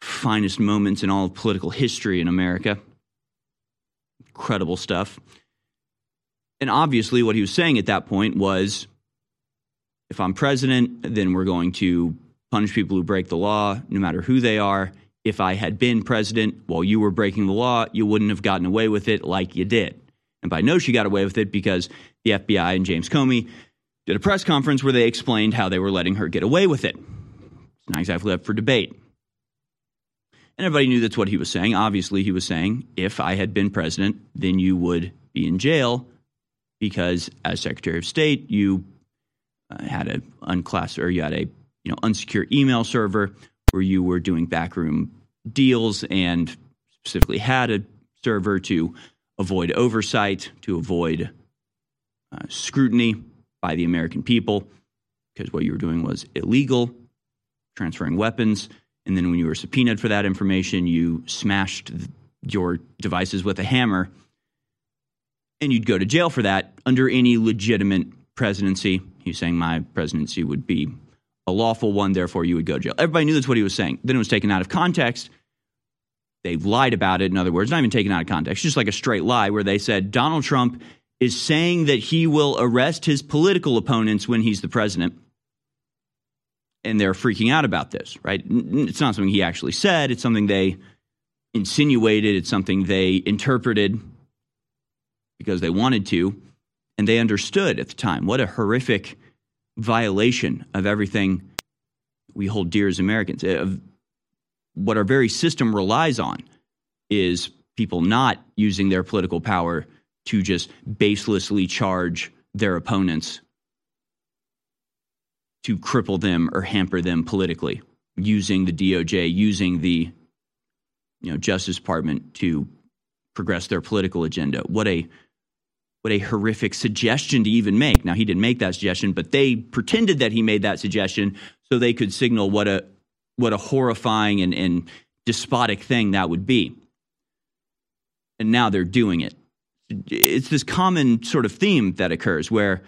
finest moments in all of political history in America. Incredible stuff. And obviously what he was saying at that point was, if I'm president, then we're going to punish people who break the law, no matter who they are. If I had been president while you were breaking the law, you wouldn't have gotten away with it like you did. And by no, she got away with it because the F B I and James Comey did a press conference where they explained how they were letting her get away with it. It's not exactly up for debate. And everybody knew that's what he was saying. Obviously, he was saying, if I had been president, then you would be in jail because as Secretary of State, you uh, had a unclassified or you had a you know unsecure email server where you were doing backroom deals and specifically had a server to avoid oversight, to avoid uh, scrutiny by the American people, because what you were doing was illegal, transferring weapons. And then when you were subpoenaed for that information, you smashed th- your devices with a hammer and you'd go to jail for that under any legitimate presidency. He was saying my presidency would be a lawful one, therefore you would go to jail. Everybody knew that's what he was saying. Then it was taken out of context. They lied about it, in other words, not even taken out of context, just like a straight lie where they said Donald Trump is saying that he will arrest his political opponents when he's the president. And they're freaking out about this, right? It's not something he actually said. It's something they insinuated. It's something they interpreted because they wanted to. And they understood at the time what a horrific violation of everything we hold dear as Americans, of what our very system relies on is people not using their political power to just baselessly charge their opponents to cripple them or hamper them politically, using the D O J, using the you know Justice Department to progress their political agenda. What a what a horrific suggestion to even make. Now, he didn't make that suggestion, but they pretended that he made that suggestion so they could signal what a what a horrifying and, and despotic thing that would be. And now they're doing it. It's this common sort of theme that occurs where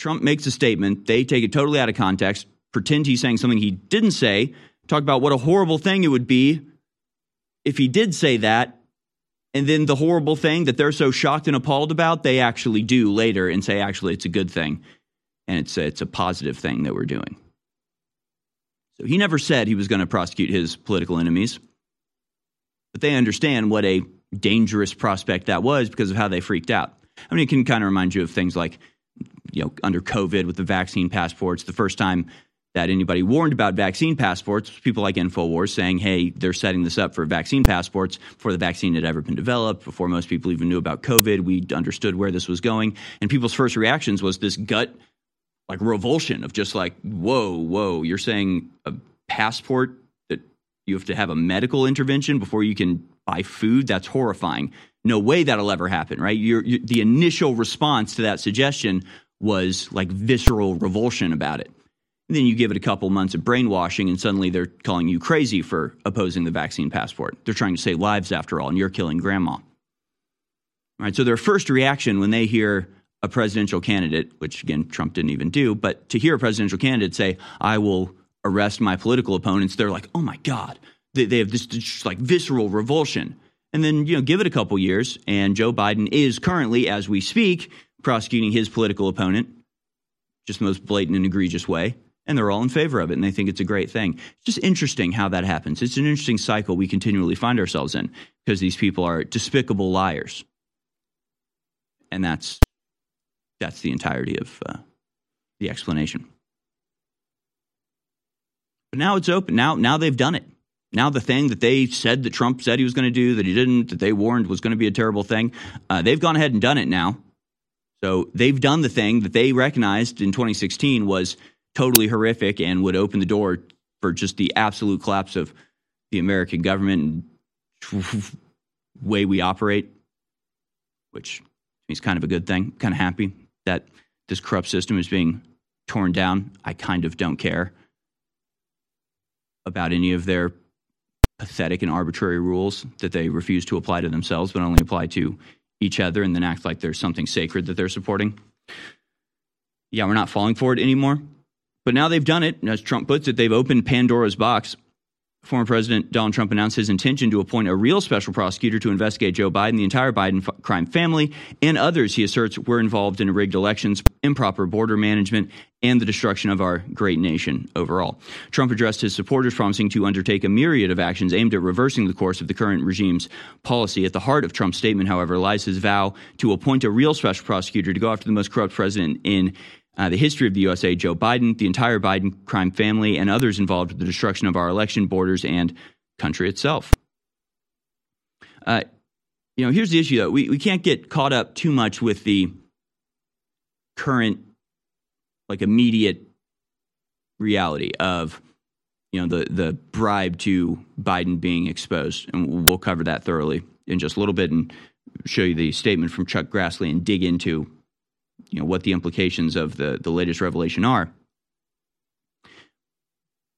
Trump makes a statement, they take it totally out of context, pretend he's saying something he didn't say, talk about what a horrible thing it would be if he did say that, and then the horrible thing that they're so shocked and appalled about, they actually do later and say, actually, it's a good thing, and it's a, it's a positive thing that we're doing. So he never said he was going to prosecute his political enemies, but they understand what a dangerous prospect that was because of how they freaked out. I mean, it can kind of remind you of things like, you know, under COVID with the vaccine passports, the first time that anybody warned about vaccine passports, people like InfoWars saying, hey, they're setting this up for vaccine passports before the vaccine had ever been developed, before most people even knew about COVID. We understood where this was going. And people's first reactions was this gut, like revulsion of just like, whoa, whoa, you're saying a passport that you have to have a medical intervention before you can buy food? That's horrifying. No way that'll ever happen, right? You're, you're, the initial response to that suggestion was like visceral revulsion about it. And then you give it a couple months of brainwashing and suddenly they're calling you crazy for opposing the vaccine passport. They're trying to save lives after all, and you're killing grandma. All right, so their first reaction when they hear a presidential candidate, which again, Trump didn't even do, but to hear a presidential candidate say, I will arrest my political opponents, they're like, oh my God, they, they have this, this like visceral revulsion. And then, you know, give it a couple years, and Joe Biden is currently, as we speak, prosecuting his political opponent, just the most blatant and egregious way, and they're all in favor of it, and they think it's a great thing. It's just interesting how that happens. It's an interesting cycle we continually find ourselves in because these people are despicable liars, and that's that's the entirety of uh, the explanation. But now it's open. Now, now they've done it. Now the thing that they said that Trump said he was going to do, that he didn't, that they warned was going to be a terrible thing, uh, they've gone ahead and done it now. So they've done the thing that they recognized in twenty sixteen was totally horrific and would open the door for just the absolute collapse of the American government and way we operate, which is kind of a good thing. I'm kind of happy that this corrupt system is being torn down. I kind of don't care. about any of their pathetic and arbitrary rules that they refuse to apply to themselves, but only apply to each other, and then act like there's something sacred that they're supporting. Yeah, we're not falling for it anymore. But now they've done it, and as Trump puts it, they've opened Pandora's box. Former President Donald Trump announced his intention to appoint a real special prosecutor to investigate Joe Biden, the entire Biden f- crime family, and others he asserts were involved in rigged elections, improper border management, and the destruction of our great nation overall. Trump addressed his supporters, promising to undertake a myriad of actions aimed at reversing the course of the current regime's policy. At the heart of Trump's statement, however, lies his vow to appoint a real special prosecutor to go after the most corrupt president in Uh, the history of the U S A, Joe Biden, the entire Biden crime family, and others involved with the destruction of our election, borders, and country itself. Uh, you know, here's the issue, though. We, we can't get caught up too much with the current, like, immediate reality of, you know, the, the bribe to Biden being exposed. And we'll cover that thoroughly in just a little bit and show you the statement from Chuck Grassley and dig into you know, what the implications of the, the latest revelation are.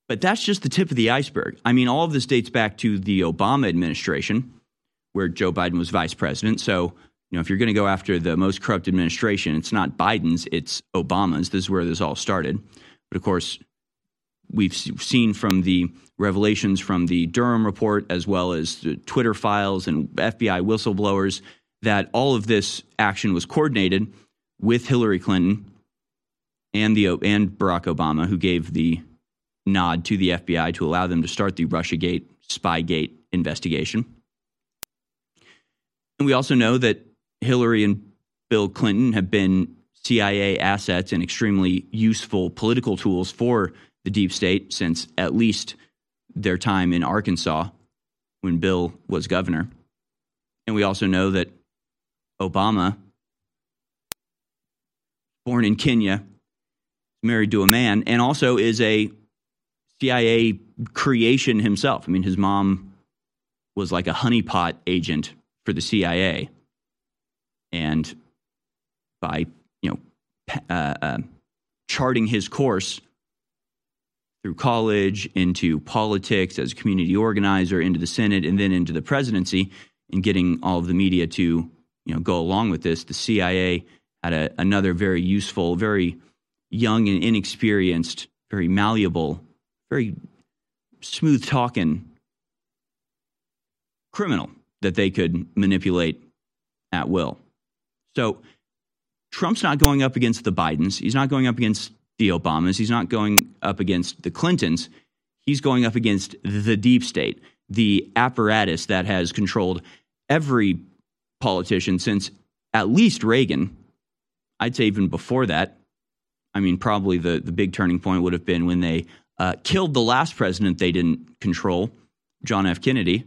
But that's just the tip of the iceberg. I mean, all of this dates back to the Obama administration, where Joe Biden was vice president. So, you know, if you're going to go after the most corrupt administration, it's not Biden's, it's Obama's. This is where this all started. But of course, we've seen from the revelations from the Durham report, as well as the Twitter files and F B I whistleblowers, that all of this action was coordinated with Hillary Clinton and the and Barack Obama, who gave the nod to the F B I to allow them to start the Russiagate, Spygate investigation. And we also know that Hillary and Bill Clinton have been C I A assets and extremely useful political tools for the deep state since at least their time in Arkansas when Bill was governor. And we also know that Obama, born in Kenya, married to a man, and also is a C I A creation himself. I mean, his mom was like a honeypot agent for the C I A. And by, you know, uh, uh, charting his course through college, into politics, as a community organizer, into the Senate, and then into the presidency, and getting all of the media to, you know, go along with this, the C I A had a, another very useful, very young and inexperienced, very malleable, very smooth-talking criminal that they could manipulate at will. So Trump's not going up against the Bidens. He's not going up against the Obamas. He's not going up against the Clintons. He's going up against the deep state, the apparatus that has controlled every politician since at least Reagan. I'd say even before that. I mean, probably the, the big turning point would have been when they uh, killed the last president they didn't control, John F. Kennedy,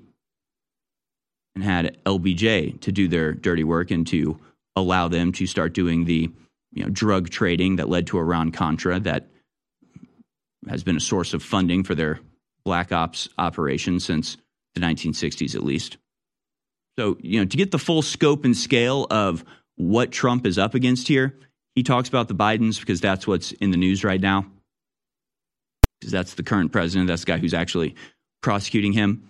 and had L B J to do their dirty work and to allow them to start doing the, you know, drug trading that led to Iran-Contra, that has been a source of funding for their black ops operations since the nineteen sixties at least. So, you know, to get the full scope and scale of what Trump is up against here, he talks about the Bidens because that's what's in the news right now, because that's the current president. That's the guy who's actually prosecuting him.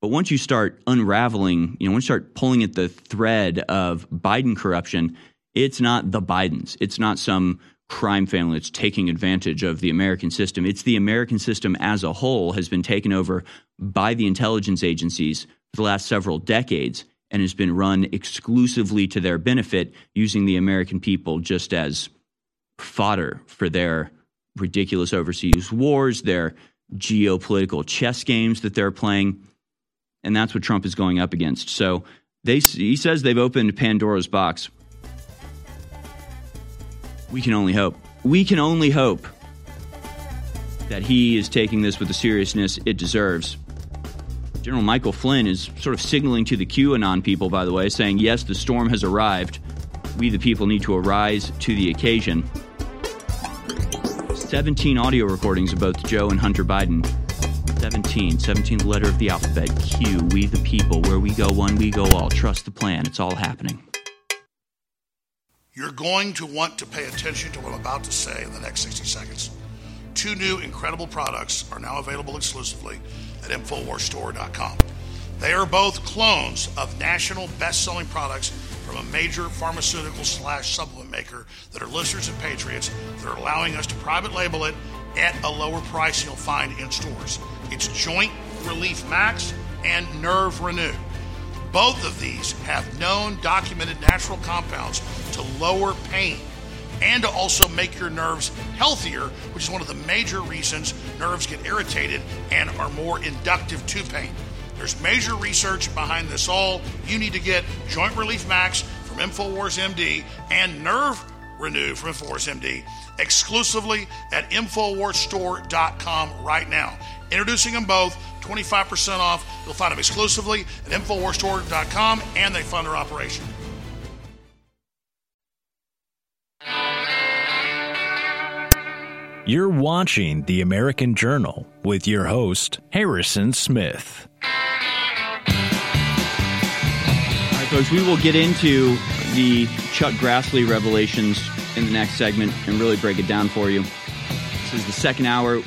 But once you start unraveling, you know, once you start pulling at the thread of Biden corruption, it's not the Bidens. It's not some crime family that's taking advantage of the American system. It's the American system as a whole has been taken over by the intelligence agencies for the last several decades, and has been run exclusively to their benefit, using the American people just as fodder for their ridiculous overseas wars, their geopolitical chess games that they're playing. And that's what Trump is going up against. So they, he says they've opened Pandora's box. We can only hope. We can only hope that he is taking this with the seriousness it deserves. General Michael Flynn is sort of signaling to the QAnon people, by the way, saying, yes, the storm has arrived. We, the people, need to arise to the occasion. seventeen audio recordings of both Joe and Hunter Biden. seventeen, seventeenth letter of the alphabet, Q, we, the people, where we go one, we go all. Trust the plan. It's all happening. You're going to want to pay attention to what I'm about to say in the next sixty seconds. Two new incredible products are now available exclusively at InfoWars Store dot com. They are both clones of national best-selling products from a major pharmaceutical slash supplement maker that are listeners and patriots that are allowing us to private label it at a lower price you'll find in stores. It's Joint Relief Max and Nerve Renew. Both of these have known, documented natural compounds to lower pain and to also make your nerves healthier, which is one of the major reasons nerves get irritated and are more inductive to pain. There's major research behind this all. You need to get Joint Relief Max from InfoWars M D and Nerve Renew from InfoWars M D exclusively at InfoWars Store dot com right now. Introducing them both, twenty-five percent off. You'll find them exclusively at InfoWars Store dot com, and they fund our operation. You're watching The American Journal with your host, Harrison Smith. All right, folks, we will get into the Chuck Grassley revelations in the next segment and really break it down for you. This is the second hour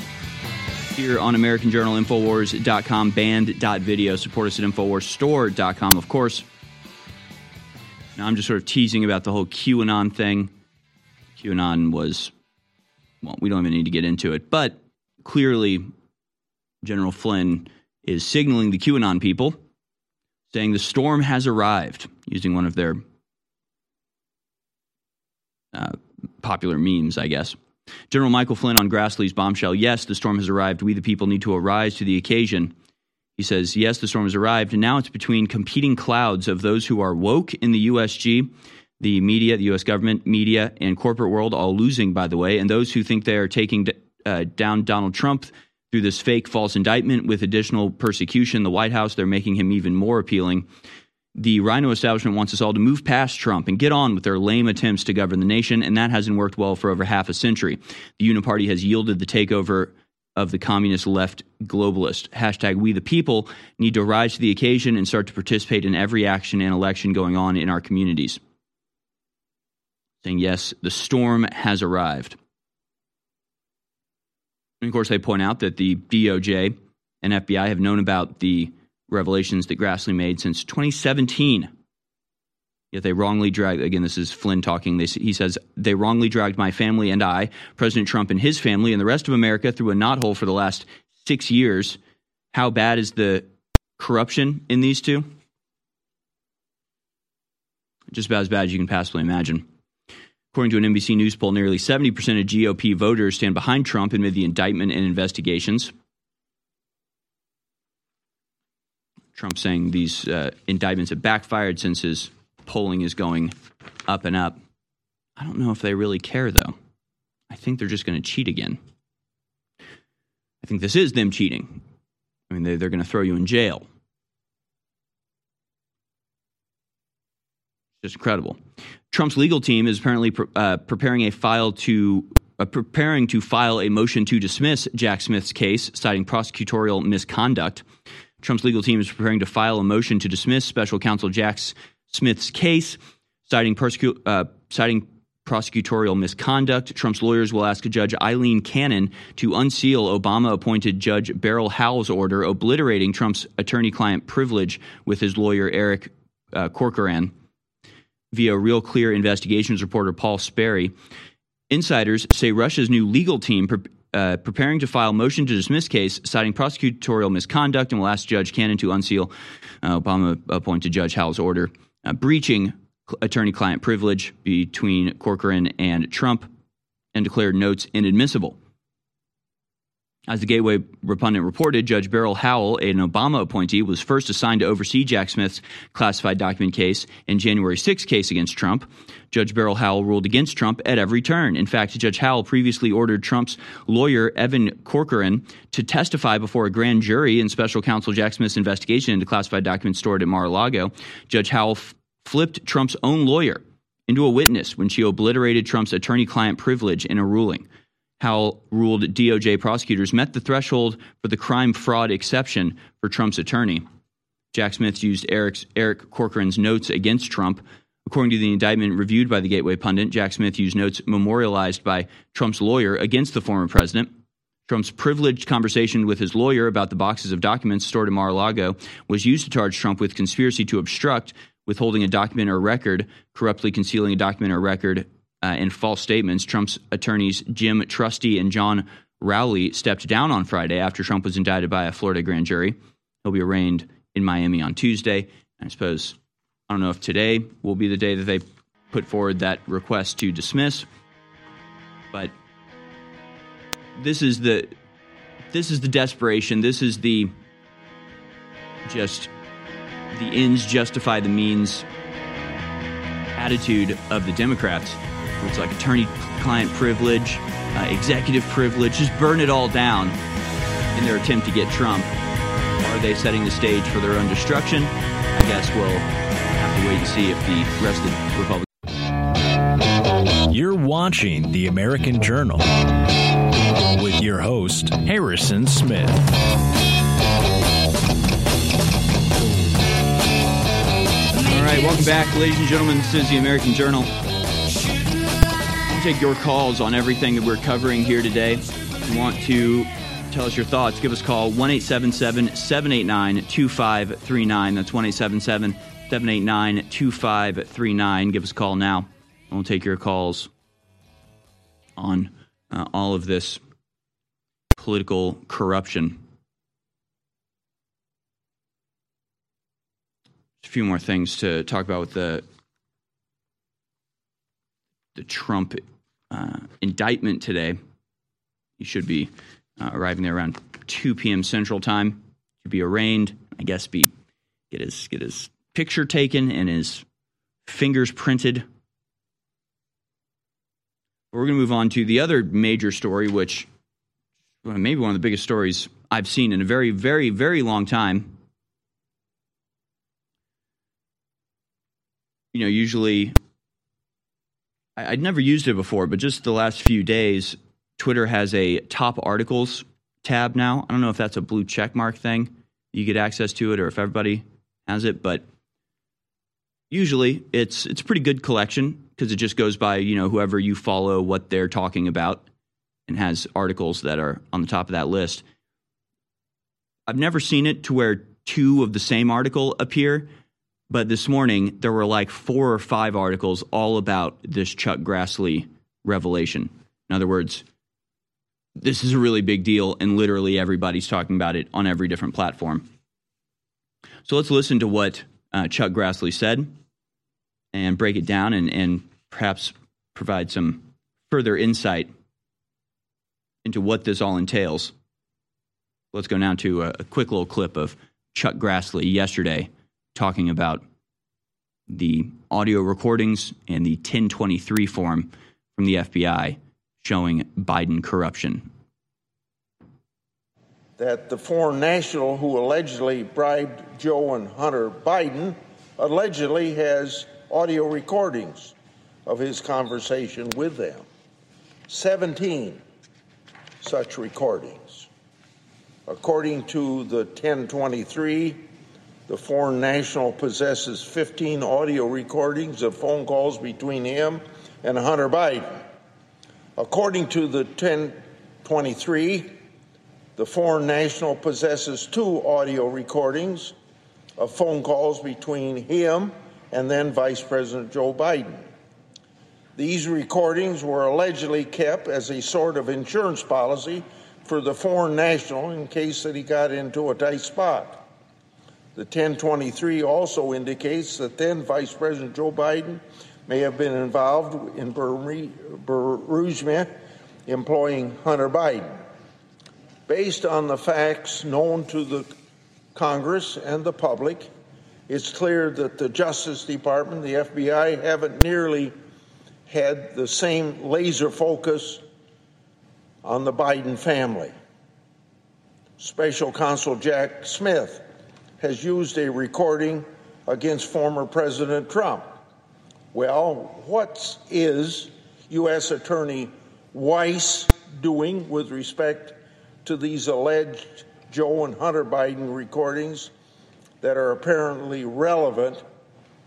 here on American Journal, InfoWars dot com, band dot video. Support us at InfoWars Store dot com, of course. Now, I'm just sort of teasing about the whole QAnon thing. QAnon was, well, we don't even need to get into it, but clearly General Flynn is signaling the QAnon people, saying the storm has arrived, using one of their uh, popular memes, I guess. General Michael Flynn on Grassley's bombshell. Yes, the storm has arrived. We the people need to arise to the occasion. He says, yes, the storm has arrived. And now it's between competing clouds of those who are woke in the U S G, the media, the U S government, media, and corporate world, all losing, by the way, and those who think they are taking uh, down Donald Trump through this fake false indictment with additional persecution. The White House, they're making him even more appealing. The Rhino establishment wants us all to move past Trump and get on with their lame attempts to govern the nation, and that hasn't worked well for over half a century. The Uniparty has yielded the takeover of the communist left globalist. Hashtag we the people need to rise to the occasion and start to participate in every action and election going on in our communities. Saying, yes, the storm has arrived. And of course, they point out that the D O J and F B I have known about the revelations that Grassley made since twenty seventeen. Yet they wrongly dragged, again, this is Flynn talking, they, he says, they wrongly dragged my family and I, President Trump and his family, and the rest of America through a knothole for the last six years. How bad is the corruption in these two? Just about as bad as you can possibly imagine. According to an N B C News poll, nearly seventy percent of G O P voters stand behind Trump amid the indictment and investigations. Trump saying these uh, indictments have backfired since his polling is going up and up. I don't know if they really care, though. I think they're just going to cheat again. I think this is them cheating. I mean, they, they're going to throw you in jail. It's just incredible. Trump's legal team is apparently pre- uh, preparing a file to uh, preparing to file a motion to dismiss Jack Smith's case, citing prosecutorial misconduct. Trump's legal team is preparing to file a motion to dismiss special counsel Jack Smith's case, citing, persecu- uh, citing prosecutorial misconduct. Trump's lawyers will ask Judge Eileen Cannon to unseal Obama-appointed Judge Beryl Howell's order obliterating Trump's attorney-client privilege with his lawyer Eric uh, Corcoran via Real Clear Investigations reporter Paul Sperry. Insiders say Russia's new legal team pre- Uh, preparing to file motion to dismiss case citing prosecutorial misconduct and will ask Judge Cannon to unseal uh, Obama-appointed Judge Howell's order, uh, breaching attorney-client privilege between Corcoran and Trump and declared notes inadmissible. As the Gateway Pundit reported, Judge Beryl Howell, an Obama appointee, was first assigned to oversee Jack Smith's classified document case and January sixth case against Trump. Judge Beryl Howell ruled against Trump at every turn. In fact, Judge Howell previously ordered Trump's lawyer, Evan Corcoran, to testify before a grand jury in special counsel Jack Smith's investigation into classified documents stored at Mar-a-Lago. Judge Howell f- flipped Trump's own lawyer into a witness when she obliterated Trump's attorney-client privilege in a ruling. Howell ruled D O J prosecutors met the threshold for the crime-fraud exception for Trump's attorney. Jack Smith used Eric's, Eric Corcoran's notes against Trump. According to the indictment reviewed by the Gateway Pundit, Jack Smith used notes memorialized by Trump's lawyer against the former president. Trump's privileged conversation with his lawyer about the boxes of documents stored in Mar-a-Lago was used to charge Trump with conspiracy to obstruct, withholding a document or record, corruptly concealing a document or record, uh, and false statements. Trump's attorneys Jim Trusty and John Rowley stepped down on Friday after Trump was indicted by a Florida grand jury. He'll be arraigned in Miami on Tuesday. I suppose, I don't know if today will be the day that they put forward that request to dismiss, but this is the this is the desperation. This is the just the ends justify the means attitude of the Democrats. It's like attorney-client privilege, uh, executive privilege, just burn it all down in their attempt to get Trump. Are they setting the stage for their own destruction? I guess we'll have to wait and see if the rest of the Republicans... You're watching The American Journal with your host, Harrison Smith. All right, welcome back, ladies and gentlemen. This is The American Journal. I'll take your calls on everything that we're covering here today. If you want to tell us your thoughts, give us a call, one eight seven seven, seven eight nine, two five three nine. That's one eight seven seven, seven eight nine, two five three nine. Give us a call now. We'll take your calls on Uh, all of this political corruption. A few more things to talk about with the the Trump uh, indictment today. He should be uh, arriving there around two p.m. Central Time to be arraigned. I guess be get his get his picture taken and his fingers printed. We're going to move on to the other major story, which well, maybe one of the biggest stories I've seen in a very, very, very long time. You know, usually I, I'd never used it before, but just the last few days, Twitter has a top articles tab now. I don't know if that's a blue checkmark thing. You get access to it or if everybody has it, but usually it's it's a pretty good collection because it just goes by, you know, whoever you follow, what they're talking about, and has articles that are on the top of that list. I've never seen it to where two of the same article appear, but this morning there were like four or five articles all about this Chuck Grassley revelation. In other words, this is a really big deal, and literally everybody's talking about it on every different platform. So let's listen to what uh, Chuck Grassley said and break it down and, and perhaps provide some further insight into what this all entails. Let's go now to a, a quick little clip of Chuck Grassley yesterday talking about the audio recordings and the ten twenty-three form from the F B I showing Biden corruption. That the foreign national who allegedly bribed Joe and Hunter Biden allegedly has audio recordings of his conversation with them. seventeen such recordings. According to the ten twenty-three, the foreign national possesses fifteen audio recordings of phone calls between him and Hunter Biden. According to the ten twenty-three, the foreign national possesses two audio recordings of phone calls between him and then Vice President Joe Biden. These recordings were allegedly kept as a sort of insurance policy for the foreign national in case that he got into a tight spot. The ten twenty-three also indicates that then Vice President Joe Biden may have been involved in Burisma employing Hunter Biden. Based on the facts known to the Congress and the public, it's clear that the Justice Department, the F B I, haven't nearly had the same laser focus on the Biden family. Special Counsel Jack Smith has used a recording against former President Trump. Well, what is U S Attorney Weiss doing with respect to these alleged Joe and Hunter Biden recordings that are apparently relevant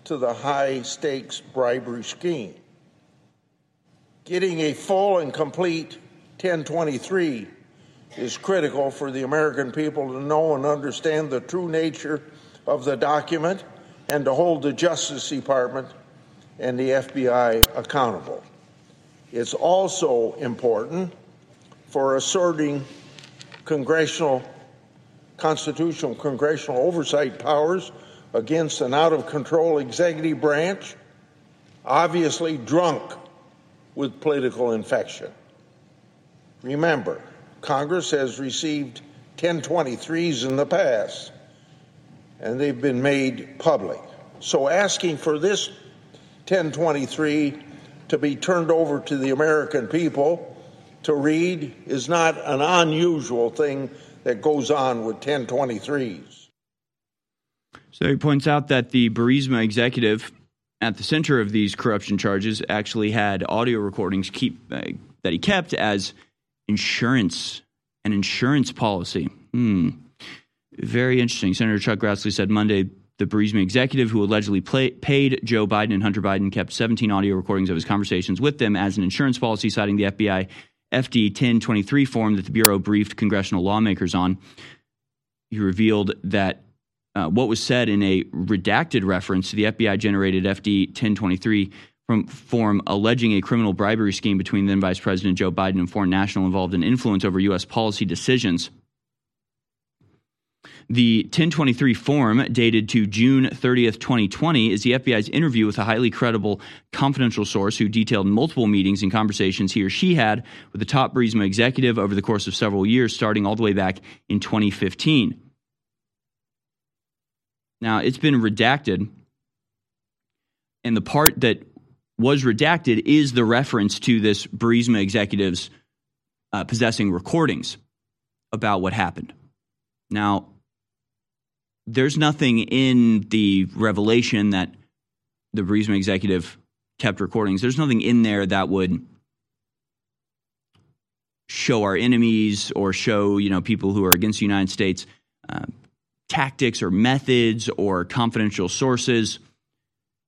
to the high-stakes bribery scheme? Getting a full and complete ten twenty-three is critical for the American people to know and understand the true nature of the document and to hold the Justice Department and the F B I accountable. It's also important for asserting congressional, constitutional congressional oversight powers against an out-of-control executive branch, obviously drunk with political infection. Remember, Congress has received ten twenty-threes in the past, and they've been made public. So asking for this ten twenty-three to be turned over to the American people to read is not an unusual thing that goes on with ten twenty-threes. So he points out that the Burisma executive at the center of these corruption charges actually had audio recordings keep uh, that he kept as insurance, an insurance policy. Hmm. Very interesting. Senator Chuck Grassley said Monday the Burisma executive who allegedly play, paid Joe Biden and Hunter Biden kept seventeen audio recordings of his conversations with them as an insurance policy, citing the F B I F D ten twenty-three form that the Bureau briefed congressional lawmakers on. He revealed that uh, what was said in a redacted reference to the F B I-generated F D ten twenty-three from form alleging a criminal bribery scheme between then Vice President Joe Biden and foreign national involved in influence over U S policy decisions. The ten twenty-three form, dated to June thirtieth, twenty twenty, is the F B I's interview with a highly credible confidential source who detailed multiple meetings and conversations he or she had with the top Burisma executive over the course of several years, starting all the way back in twenty fifteen. Now, it's been redacted, and the part that was redacted is the reference to this Burisma executive's uh, possessing recordings about what happened. Now, there's nothing in the revelation that the Burisma executive kept recordings. There's nothing in there that would show our enemies or show, you know, people who are against the United States uh, tactics or methods or confidential sources.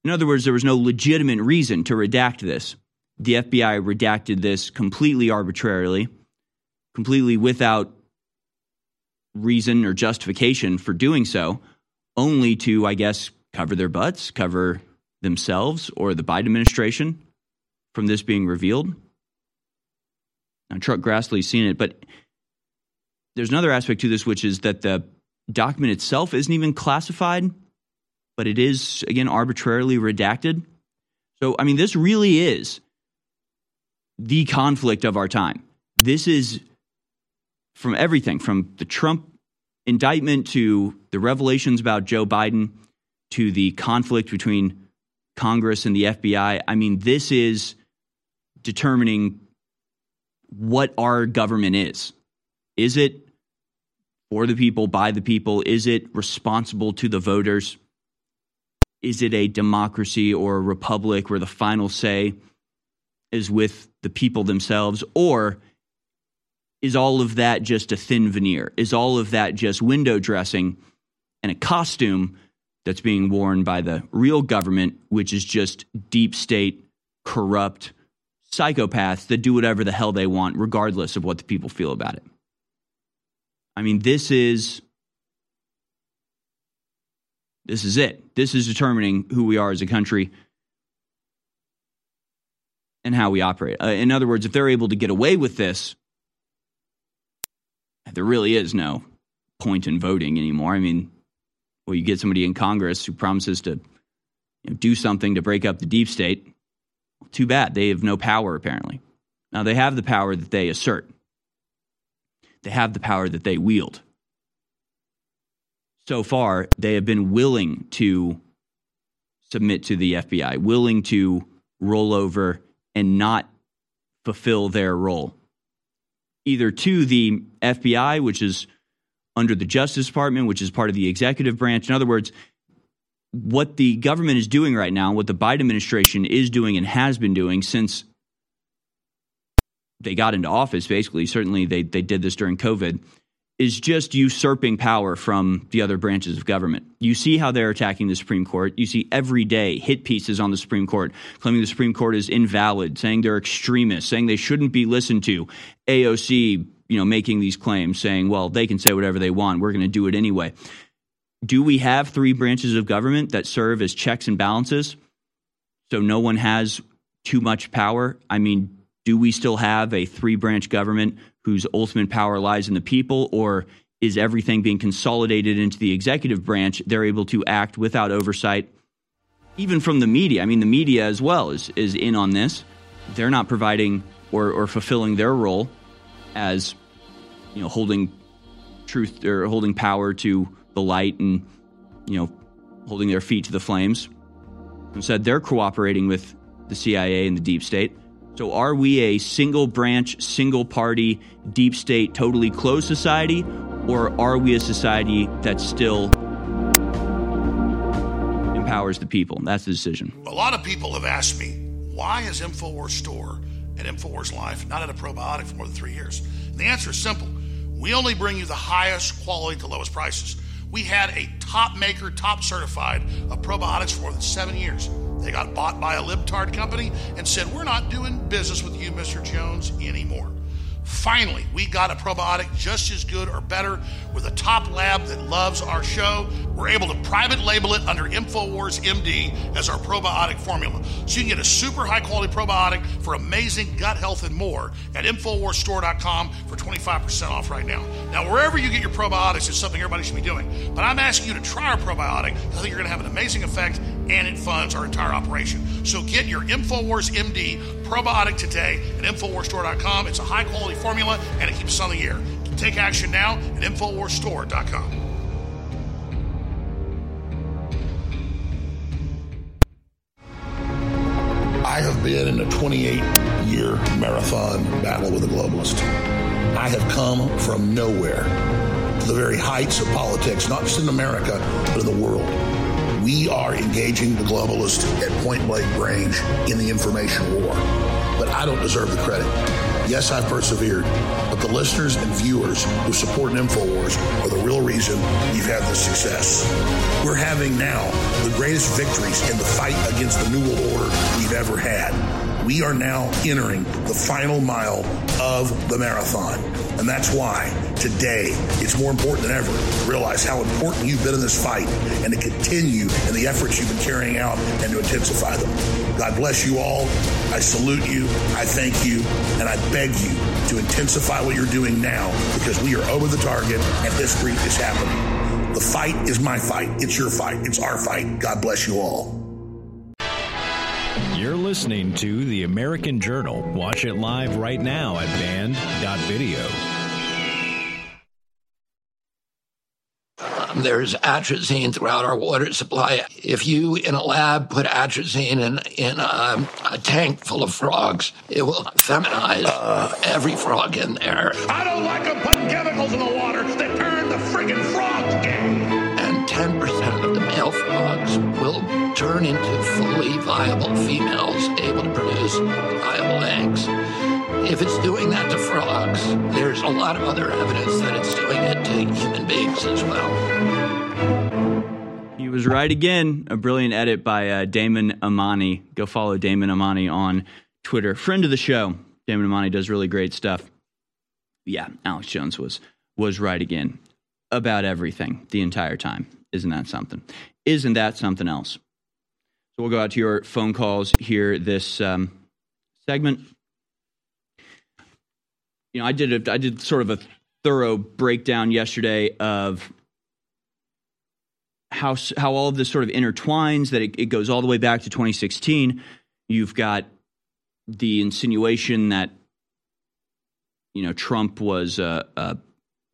In other words, there was no legitimate reason to redact this. The F B I redacted this completely arbitrarily, completely without reason or justification for doing so, only to, I guess, cover their butts, cover themselves or the Biden administration from this being revealed. Now, Chuck Grassley's seen it, but there's another aspect to this, which is that the document itself isn't even classified, but it is, again, arbitrarily redacted. So, I mean, this really is the conflict of our time. This is from everything, from the Trump indictment to the revelations about Joe Biden to the conflict between Congress and the F B I. I mean, this is determining what our government is. Is it for the people, by the people? Is it responsible to the voters? Is it a democracy or a republic where the final say is with the people themselves? Or is all of that just a thin veneer? Is all of that just window dressing and a costume that's being worn by the real government, which is just deep state, corrupt psychopaths that do whatever the hell they want, regardless of what the people feel about it? I mean, this is this is it. This is determining who we are as a country and how we operate. Uh, in other words, if they're able to get away with this, there really is no point in voting anymore. I mean, well, you get somebody in Congress who promises to, you know, do something to break up the deep state. Too bad. They have no power, apparently. Now, they have the power that they assert. They have the power that they wield. So far, they have been willing to submit to the F B I, willing to roll over and not fulfill their role, either to the F B I, which is under the Justice Department, which is part of the executive branch. In other words, what the government is doing right now, what the Biden administration is doing and has been doing since they got into office, basically, certainly they, they did this during COVID, is just usurping power from the other branches of government. You see how they're attacking the Supreme Court. You see every day hit pieces on the Supreme Court, claiming the Supreme Court is invalid, saying they're extremists, saying they shouldn't be listened to. A O C you know, making these claims saying, well, they can say whatever they want. We're going to do it anyway. Do we have three branches of government that serve as checks and balances? So no one has too much power. I mean, do we still have a three branch government whose ultimate power lies in the people, or is everything being consolidated into the executive branch? They're able to act without oversight, even from the media. I mean, the media as well is, is in on this. They're not providing or, or fulfilling their role as, you know, holding truth or holding power to the light and, you know, holding their feet to the flames. Instead, they're cooperating with the C I A and the deep state. So are we a single branch, single party, deep state, totally closed society, or are we a society that still empowers the people? That's the decision. A lot of people have asked me, why is InfoWars Store and InfoWars Life not at a probiotic for more than three years? And the answer is simple. We only bring you the highest quality at the lowest prices. We had a top maker, top certified of probiotics for more than seven years. They got bought by a libtard company and said, we're not doing business with you, Mister Jones, anymore. Finally, we got a probiotic just as good or better with a top lab that loves our show. We're able to private label it under InfoWars M D as our probiotic formula. So you can get a super high quality probiotic for amazing gut health and more at InfoWars Store dot com for twenty-five percent off right now. Now, wherever you get your probiotics is something everybody should be doing. But I'm asking you to try our probiotic. I think you're going to have an amazing effect, and it funds our entire operation. So get your InfoWars M D probiotic today at InfoWars Store dot com. It's a high quality formula and it keeps us on the air. Take action now at InfoWars Store dot com. I have been in a twenty-eight year marathon battle with a globalist. I have come from nowhere to the very heights of politics, not just in America, but in the world. We are engaging the globalists at point-blank range in the information war. But I don't deserve the credit. Yes, I've persevered, but the listeners and viewers who support InfoWars are the real reason we've had this success. We're having now the greatest victories in the fight against the New World Order we've ever had. We are now entering the final mile of the marathon. And that's why today it's more important than ever to realize how important you've been in this fight and to continue in the efforts you've been carrying out and to intensify them. God bless you all. I salute you. I thank you. And I beg you to intensify what you're doing now, because we are over the target and history is happening. The fight is my fight. It's your fight. It's our fight. God bless you all. You're listening to The American Journal. Watch it live right now at band dot video. There's atrazine throughout our water supply. If you, in a lab, put atrazine in, in a, a tank full of frogs, it will feminize uh, every frog in there. I don't like them putting chemicals in the water that turn the friggin' frogs gay. And ten percent of the male frogs will turn into fully viable females able to produce viable eggs. If it's doing that to frogs, there's a lot of other evidence that it's doing it to human beings as well. He was right again. A brilliant edit by uh, Damon Amani. Go follow Damon Amani on Twitter. Friend of the show. Damon Amani does really great stuff. Yeah, Alex Jones was was right again about everything the entire time. Isn't that something? Isn't that something else? So we'll go out to your phone calls here this um, segment. You know, I did a, I did sort of a thorough breakdown yesterday of how how all of this sort of intertwines, that it, it goes all the way back to twenty sixteen. You've got the insinuation that, you know, Trump was a, a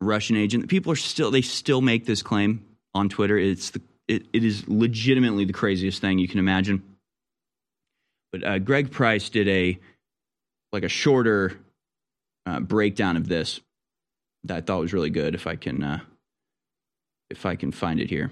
Russian agent. People are still, they still make this claim on Twitter. It's the It, it is legitimately the craziest thing you can imagine. But uh, Greg Price did a like a shorter uh, breakdown of this that I thought was really good. If I can, uh, if I can find it here,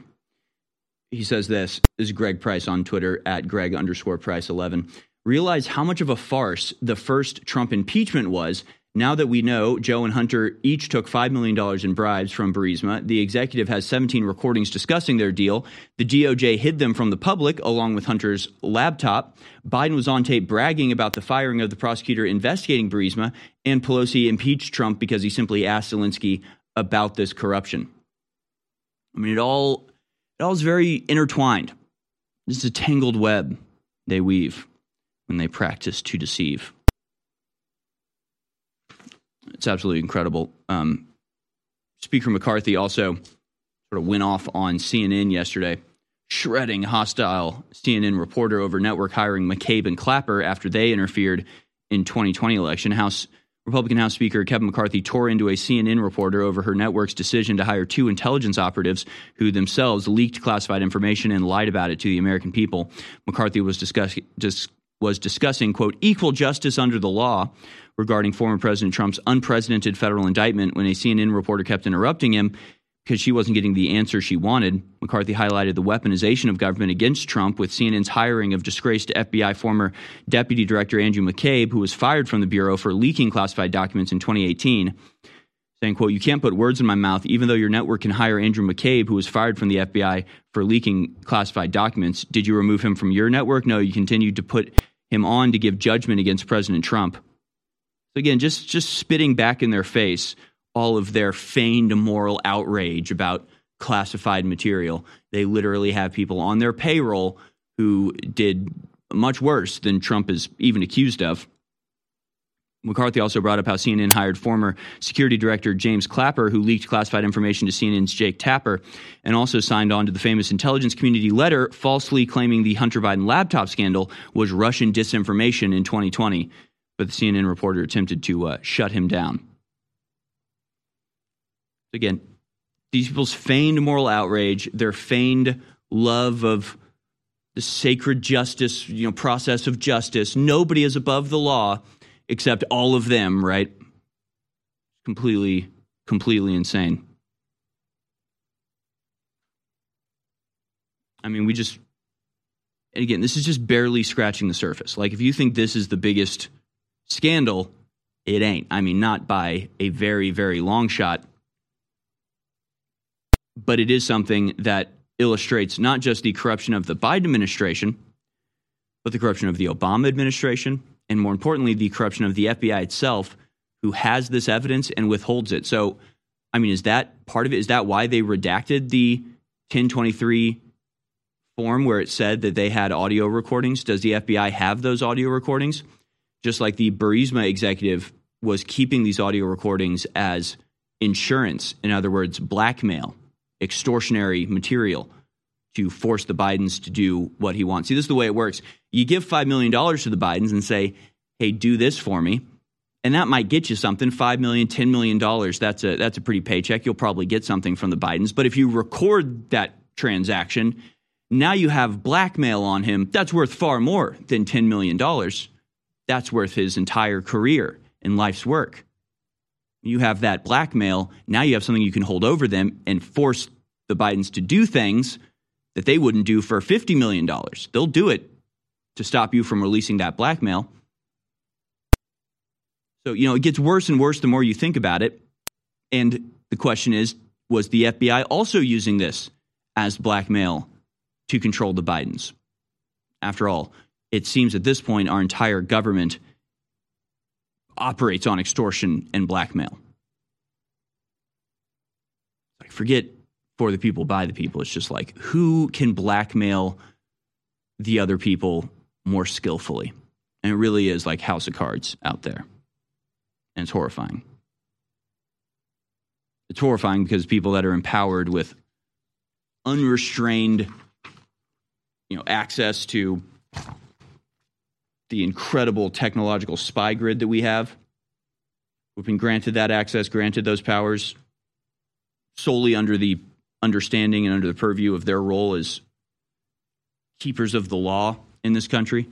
he says this. This is Greg Price on Twitter at Greg underscore Price eleven. Realize how much of a farce the first Trump impeachment was, Now that we know Joe and Hunter each took five million dollars in bribes from Burisma, the executive has seventeen recordings discussing their deal. The D O J hid them from the public, along with Hunter's laptop. Biden was on tape bragging about the firing of the prosecutor investigating Burisma, and Pelosi impeached Trump because he simply asked Zelensky about this corruption. I mean, it all, it all is very intertwined. This is a tangled web they weave when they practice to deceive. It's absolutely incredible. Um, Speaker McCarthy also sort of went off on C N N yesterday, shredding hostile C N N reporter over network hiring McCabe and Clapper after they interfered in twenty twenty election. House Republican House Speaker Kevin McCarthy tore into a C N N reporter over her network's decision to hire two intelligence operatives who themselves leaked classified information and lied about it to the American people. McCarthy was discussing dis- was discussing, quote, equal justice under the law regarding former President Trump's unprecedented federal indictment when a C N N reporter kept interrupting him because she wasn't getting the answer she wanted. McCarthy highlighted the weaponization of government against Trump with C N N's hiring of disgraced F B I former Deputy Director Andrew McCabe, who was fired from the Bureau for leaking classified documents in twenty eighteen, saying, quote, you can't put words in my mouth, even though your network can hire Andrew McCabe, who was fired from the F B I for leaking classified documents. Did you remove him from your network? No, you continued to put him on to give judgment against President Trump. So again, just just spitting back in their face all of their feigned moral outrage about classified material. They literally have people on their payroll who did much worse than Trump is even accused of. McCarthy also brought up how C N N hired former security director James Clapper, who leaked classified information to C N N's Jake Tapper, and also signed on to the famous intelligence community letter falsely claiming the Hunter Biden laptop scandal was Russian disinformation in twenty twenty. But the C N N reporter attempted to uh, shut him down. Again, these people's feigned moral outrage, their feigned love of the sacred justice, you know, process of justice. Nobody is above the law. Except all of them, right? Completely, completely insane. I mean, we just, and again, this is just barely scratching the surface. Like, if you think this is the biggest scandal, it ain't. I mean, not by a very, very long shot. But it is something that illustrates not just the corruption of the Biden administration, but the corruption of the Obama administration, and more importantly, the corruption of the F B I itself, who has this evidence and withholds it. So, I mean, is that part of it? Is that why they redacted the ten twenty-three form where it said that they had audio recordings? Does the F B I have those audio recordings? Just like the Burisma executive was keeping these audio recordings as insurance, in other words, blackmail, extortionary material, to force the Bidens to do what he wants. See, this is the way it works. You give five million dollars to the Bidens and say, hey, do this for me. And that might get you something, five million dollars, ten million dollars. That's a, that's a pretty paycheck. You'll probably get something from the Bidens. But if you record that transaction, now you have blackmail on him. That's worth far more than ten million dollars. That's worth his entire career and life's work. You have that blackmail. Now you have something you can hold over them and force the Bidens to do things that they wouldn't do for fifty million dollars. They'll do it to stop you from releasing that blackmail. So, you know, it gets worse and worse the more you think about it. And the question is, was the F B I also using this as blackmail to control the Bidens? After all, it seems at this point our entire government operates on extortion and blackmail. Like, forget for the people, by the people. It's just like, who can blackmail the other people more skillfully? And it really is like House of Cards out there. And it's horrifying. It's horrifying because people that are empowered with unrestrained, you know, access to the incredible technological spy grid that we have, we've been granted that access, granted those powers solely under the understanding and under the purview of their role as keepers of the law in this country,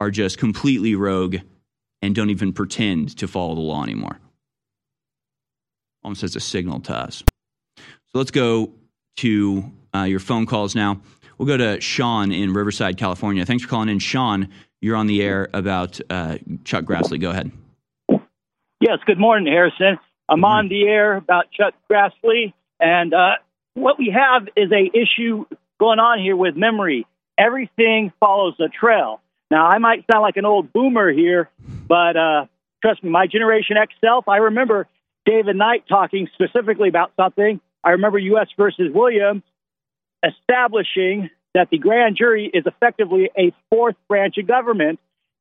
are just completely rogue and don't even pretend to follow the law anymore. Almost as a signal to us. So let's go to uh, your phone calls now. We'll go to Sean in Riverside, California. Thanks for calling in, Sean. You're on the air about uh, Chuck Grassley. Go ahead. Yes, good morning, Harrison. I'm on the air about Chuck Grassley, and uh, what we have is a issue going on here with memory. Everything follows a trail. Now, I might sound like an old boomer here, but uh, trust me, my Generation X self, I remember David Knight talking specifically about something. I remember U S versus Williams establishing that the grand jury is effectively a fourth branch of government.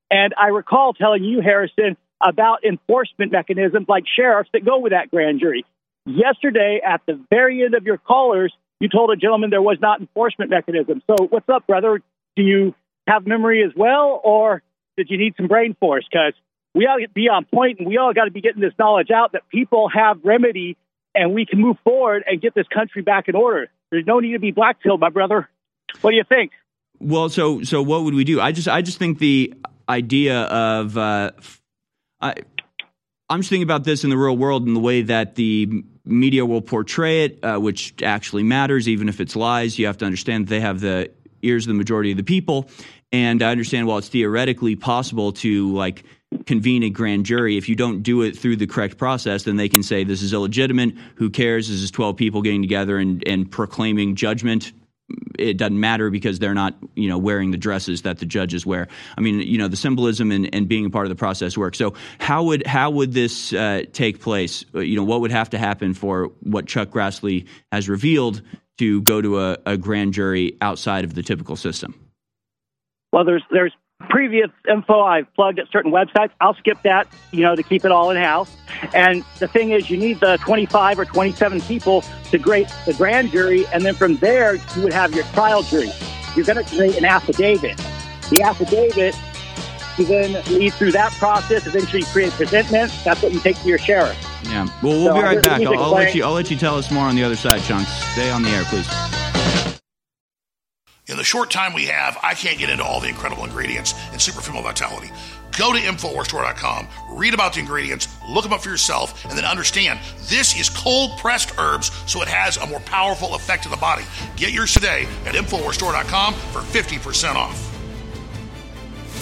And I recall telling you, Harrison, about enforcement mechanisms like sheriffs that go with that grand jury. Yesterday, at the very end of your callers, you told a gentleman there was not enforcement mechanism. So what's up, brother? Do you have memory as well, or did you need some brain force? Because we ought to be on point, and we all got to be getting this knowledge out that people have remedy, and we can move forward and get this country back in order. There's no need to be blackpilled, my brother. What do you think? Well, so so what would we do? I just I just think the idea of uh, I, I'm just thinking about this in the real world and the way that the media will portray it, uh, which actually matters, even if it's lies. You have to understand that they have the ears of the majority of the people. And I understand while it's theoretically possible to like convene a grand jury, if you don't do it through the correct process, then they can say this is illegitimate. Who cares? This is twelve people getting together and, and proclaiming judgment. It doesn't matter because they're not, you know, wearing the dresses that the judges wear. I mean, you know, the symbolism and, and being a part of the process works. So how would how would this uh, take place? You know, what would have to happen for what Chuck Grassley has revealed to go to a, a grand jury outside of the typical system? Well, there's there's previous info I've plugged at certain websites. I'll skip that, you know, to keep it all in house. And the thing is, you need the twenty-five or twenty-seven people to grade the grand jury, and then from there you would have your trial jury. You're going to create an affidavit. The affidavit, you then lead through that process. Eventually, you create presentment. That's what you take to your sheriff. Yeah. Well, we'll so be right back. I'll, I'll let you. I'll let you tell us more on the other side, Sean. Stay on the air, please. In the short time we have, I can't get into all the incredible ingredients in Super Female Vitality. Go to InfoWars Store dot com, read about the ingredients, look them up for yourself, and then understand this is cold-pressed herbs, so it has a more powerful effect on the body. Get yours today at InfoWars Store dot com for fifty percent off.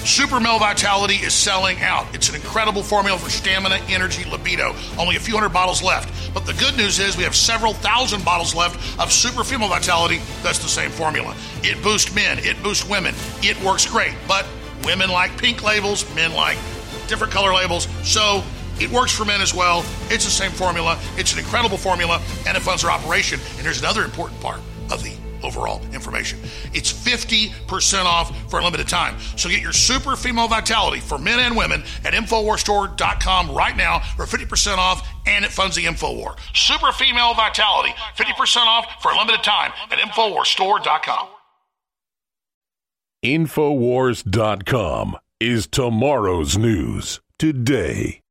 Super Male Vitality is selling out. It's an incredible formula for stamina, energy, libido. Only a few hundred bottles left. But the good news is we have several thousand bottles left of Super Female Vitality. That's the same formula. It boosts men. It boosts women. It works great. But women like pink labels. Men like different color labels. So it works for men as well. It's the same formula. It's an incredible formula. And it funds our operation. And here's another important part of the overall information. It's fifty percent off for a limited time. So get your Super Female Vitality for men and women at InfoWars Store dot com right now for fifty percent off, and it funds the InfoWar. Super Female Vitality, fifty percent off for a limited time at InfoWars Store dot com. InfoWars dot com is tomorrow's news today.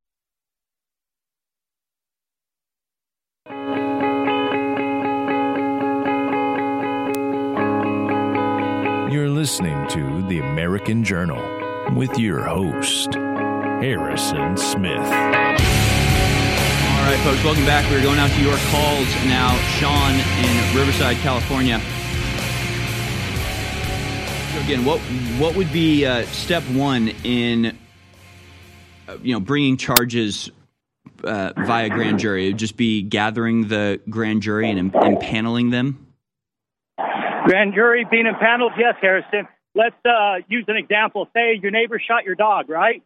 You're listening to The American Journal with your host, Harrison Smith. All right, folks, welcome back. We're going out to your calls now. Sean in Riverside, California. So again, what what would be uh, step one in uh, you know bringing charges uh, via grand jury? It would just be gathering the grand jury and impaneling them? Grand jury being impaneled, yes, Harrison. Let's uh, use an example. Say your neighbor shot your dog, right?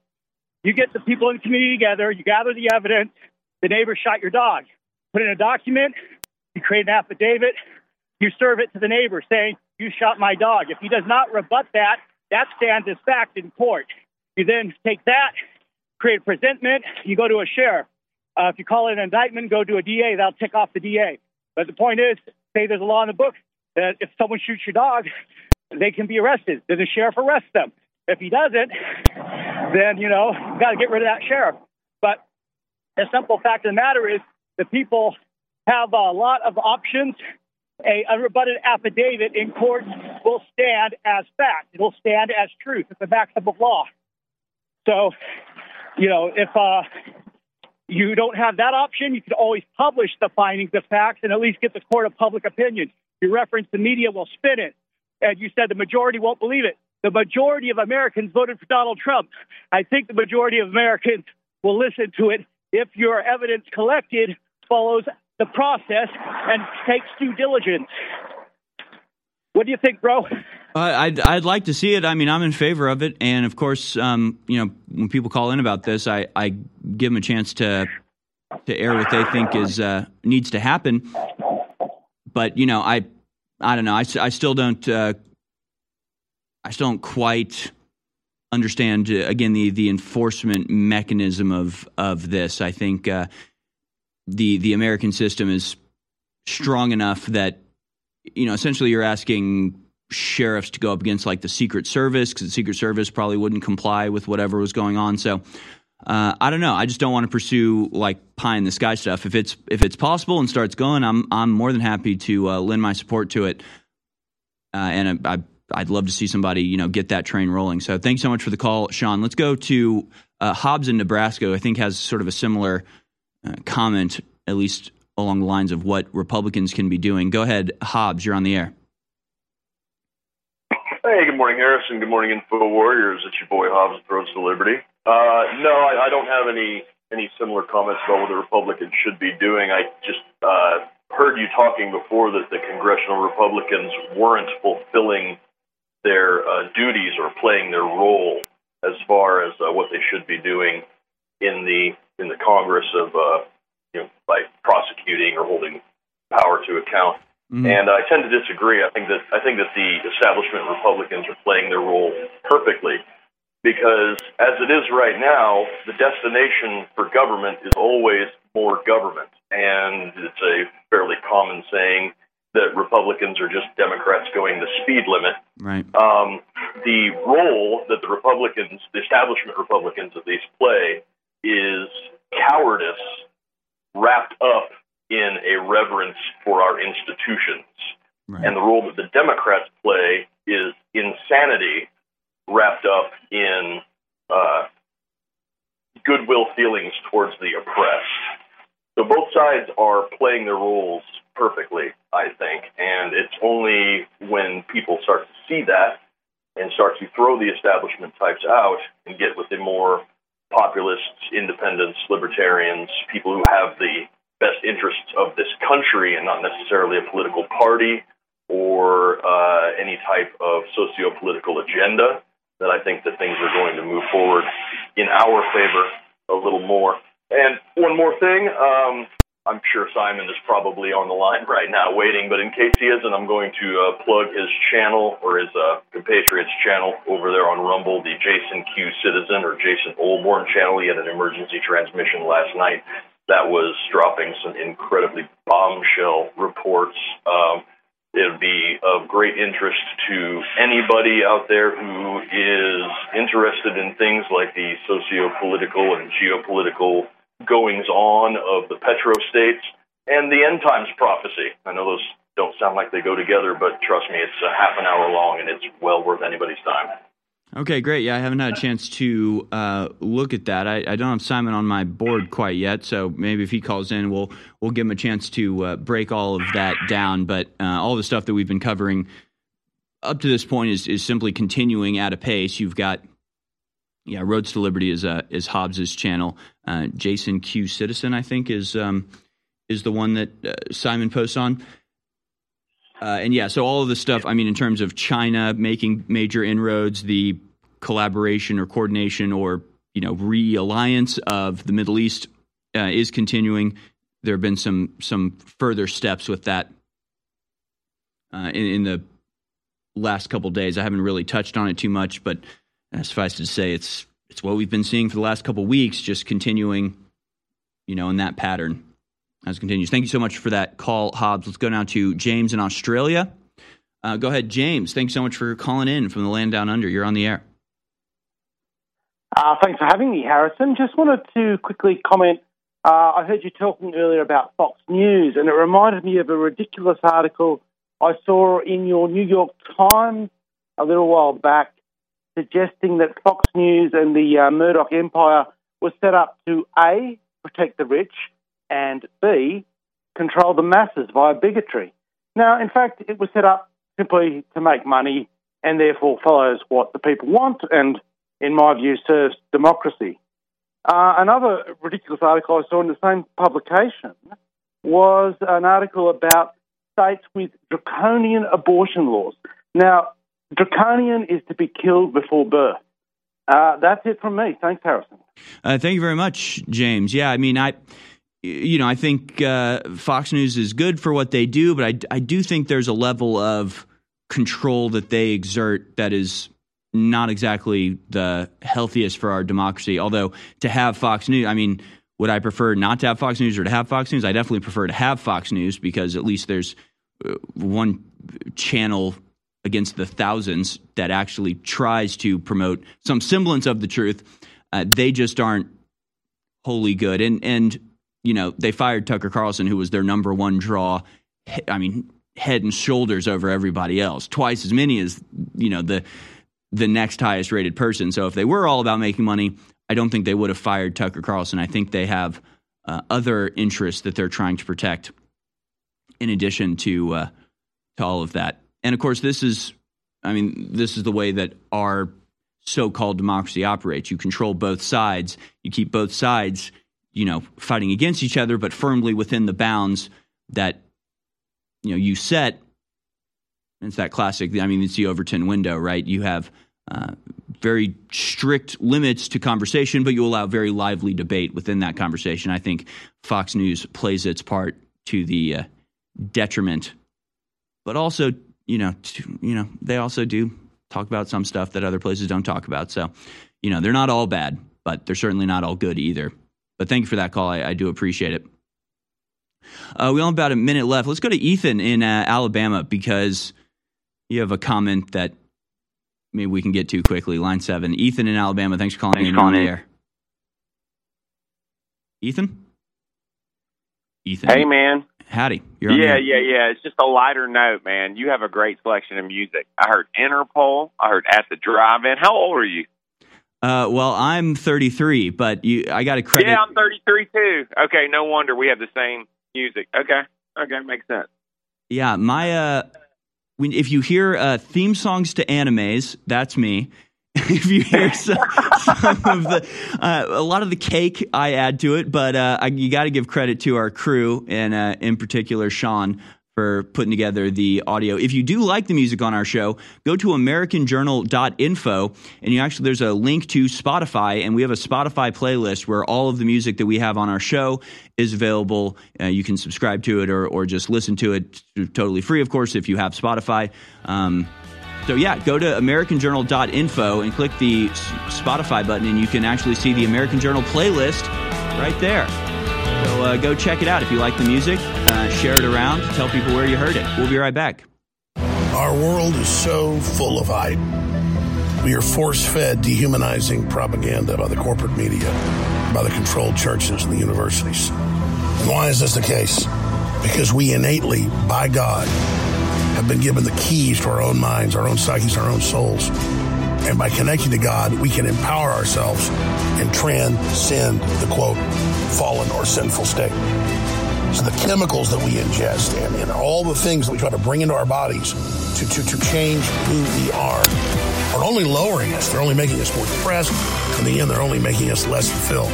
You get the people in the community together. You gather the evidence. The neighbor shot your dog. Put in a document. You create an affidavit. You serve it to the neighbor saying, you shot my dog. If he does not rebut that, that stands as fact in court. You then take that, create a presentment. You go to a sheriff. Uh, if you call it an indictment, go to a D A. That'll tick off the D A. But the point is, say there's a law in the book that if someone shoots your dog, they can be arrested. Then the sheriff arrests them. If he doesn't, then, you know, you got to get rid of that sheriff. But the simple fact of the matter is the people have a lot of options. A unrebutted affidavit in court will stand as fact. It will stand as truth. It's a maxim of law. So, you know, if uh, you don't have that option, you can always publish the findings of facts and at least get the court of public opinion. You reference the media will spin it. And you said the majority won't believe it. The majority of Americans voted for Donald Trump. I think the majority of Americans will listen to it if your evidence collected follows the process and takes due diligence. What do you think, bro? Uh, I'd, I'd like to see it. I mean, I'm in favor of it. And, of course, um, you know, when people call in about this, I, I give them a chance to to air what they think is uh, needs to happen. But, you know, I I don't know. I, I still don't uh, I still don't quite understand, uh, again, the, the enforcement mechanism of, of this. I think uh, the the American system is strong enough that, you know, essentially you're asking sheriffs to go up against like the Secret Service, because the Secret Service probably wouldn't comply with whatever was going on. So uh, I don't know. I just don't want to pursue like pie in the sky stuff. If it's if it's possible and starts going, I'm I'm more than happy to uh, lend my support to it. Uh, and I, I I'd love to see somebody, you know, get that train rolling. So thanks so much for the call, Sean. Let's go to uh, Hobbs in Nebraska, who I think has sort of a similar uh, comment, at least along the lines of what Republicans can be doing. Go ahead, Hobbs. You're on the air. Hey, good morning, Harrison. Good morning, Info Warriors. It's your boy Hobbs, Throats to Liberty. Uh, no, I, I don't have any any similar comments about what the Republicans should be doing. I just uh, heard you talking before that the congressional Republicans weren't fulfilling their uh, duties or playing their role as far as uh, what they should be doing in the in the Congress of uh, you know, by prosecuting or holding power to account. Mm-hmm. And I tend to disagree. I think that I think that the establishment Republicans are playing their role perfectly, because as it is right now, the destination for government is always more government. And it's a fairly common saying that Republicans are just Democrats going the speed limit. Right. Um, the role that the Republicans, the establishment Republicans at least, play is cowardice wrapped up in a reverence for our institutions. Right. And the role that the Democrats play is insanity wrapped up in uh, goodwill feelings towards the oppressed. So both sides are playing their roles perfectly, I think, and it's only when people start to see that and start to throw the establishment types out and get with the more populists, independents, libertarians, people who have the best interests of this country and not necessarily a political party or uh, any type of socio-political agenda, that I think that things are going to move forward in our favor a little more. And one more thing, um, I'm sure Simon is probably on the line right now waiting, but in case he isn't, I'm going to uh, plug his channel or his uh, compatriot's channel over there on Rumble, the Jason Q Citizen or Jason Olborn channel. He had an emergency transmission last night that was dropping some incredibly bombshell reports. Um, it would be of great interest to anybody out there who is interested in things like the socio-political and geopolitical goings-on of the petrostates and the end times prophecy. I know those don't sound like they go together, but trust me, it's a half an hour long, and it's well worth anybody's time. Okay, great. Yeah, I haven't had a chance to uh, look at that. I, I don't have Simon on my board quite yet, so maybe if he calls in, we'll we'll give him a chance to uh, break all of that down. But uh, all the stuff that we've been covering up to this point is, is simply continuing at a pace. You've got Yeah, Roads to Liberty is uh, is Hobbs's channel. Uh, Jason Q Citizen, I think, is um, is the one that uh, Simon posts on. Uh, and yeah, so all of this stuff. I mean, in terms of China making major inroads, the collaboration or coordination or you know realliance of the Middle East uh, is continuing. There have been some some further steps with that uh, in, in the last couple of days. I haven't really touched on it too much, but. Uh, suffice to say, it's it's what we've been seeing for the last couple of weeks, just continuing, you know, in that pattern as it continues. Thank you so much for that call, Hobbs. Let's go now to James in Australia. Uh, go ahead, James. Thanks so much for calling in from the land down under. You're on the air. Uh, thanks for having me, Harrison. Just wanted to quickly comment. Uh, I heard you talking earlier about Fox News, and it reminded me of a ridiculous article I saw in your New York Times a little while back, suggesting that Fox News and the uh, Murdoch empire was set up to A, protect the rich, and B, control the masses via bigotry. Now, in fact, it was set up simply to make money and therefore follows what the people want and, in my view, serves democracy. Uh, another ridiculous article I saw in the same publication was an article about states with draconian abortion laws. Now, draconian is to be killed before birth. Uh, that's it from me. Thanks, Harrison. Uh, thank you very much, James. Yeah, I mean, I... You know, I think uh, Fox News is good for what they do, but I, I do think there's a level of control that they exert that is not exactly the healthiest for our democracy. Although to have Fox News, I mean, would I prefer not to have Fox News or to have Fox News? I definitely prefer to have Fox News because at least there's one channel against the thousands that actually tries to promote some semblance of the truth. Uh, they just aren't wholly good. And, and, you know, they fired Tucker Carlson, who was their number one draw. I mean, head and shoulders over everybody else, twice as many as, you know, the the next highest rated person. So if they were all about making money, I don't think they would have fired Tucker Carlson. I think they have uh, other interests that they're trying to protect in addition to uh, to all of that. And, of course, this is I mean, this is the way that our so-called democracy operates. You control both sides. You keep both sides, you know, fighting against each other, but firmly within the bounds that, you know, you set. It's that classic, I mean, it's the Overton window, right? You have uh, very strict limits to conversation, but you allow very lively debate within that conversation. I think Fox News plays its part to the uh, detriment, but also, you know, to, you know, they also do talk about some stuff that other places don't talk about. So, you know, they're not all bad, but they're certainly not all good either. But thank you for that call. I, I do appreciate it. Uh, we only have about a minute left. Let's go to Ethan in uh, Alabama because you have a comment that maybe we can get to quickly. Line seven. Ethan in Alabama, thanks for calling thanks me calling on the air. Ethan? Ethan. Hey, man. Howdy. You're on yeah, yeah, yeah. It's just a lighter note, man. You have a great selection of music. I heard Interpol. I heard At the Drive-In. How old are you? Uh, well, I'm thirty-three, but you, I got to credit. Yeah, I'm thirty-three too. Okay, no wonder we have the same music. Okay, okay, makes sense. Yeah, my uh, when, if you hear uh, theme songs to animes, that's me. If you hear some, some of the uh, a lot of the cake, I add to it. But uh, I, you got to give credit to our crew, and uh, in particular, Sean, for putting together the audio. If you do like the music on our show, go to american journal dot info and you actually there's a link to Spotify, and we have a Spotify playlist where all of the music that we have on our show is available. Uh, you can subscribe to it or or just listen to it totally free, of course, if you have Spotify. Um, so yeah, go to american journal dot info and click the Spotify button, and you can actually see the American Journal playlist right there. So uh, go check it out if you like the music. Uh, share it around. Tell people where you heard it. We'll be right back. Our world is so full of hype. We are force-fed dehumanizing propaganda by the corporate media, by the controlled churches and the universities. And why is this the case? Because we innately, by God, have been given the keys to our own minds, our own psyches, our own souls. And by connecting to God, we can empower ourselves and transcend the, quote, fallen or sinful state. So the chemicals that we ingest and, and all the things that we try to bring into our bodies to, to, to change who we are are only lowering us. They're only making us more depressed. In the end, they're only making us less fulfilled.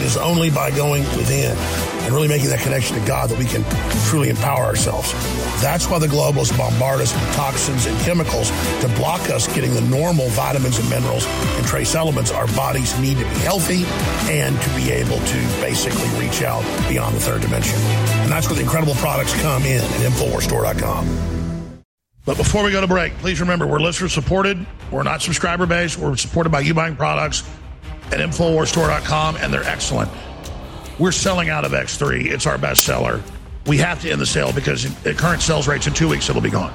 It is only by going within and really making that connection to God that we can truly empower ourselves. That's why the globalists bombard us with toxins and chemicals to block us getting the normal vitamins and minerals and trace elements our bodies need to be healthy and to be able to basically reach out beyond the third dimension. And that's where the incredible products come in at info wars store dot com. But before we go to break, please remember we're listener supported. We're not subscriber based. We're supported by you buying products at info wars store dot com, and they're excellent. We're selling out of X three. It's our best seller. We have to end the sale because at current sales rates in two weeks, it'll be gone.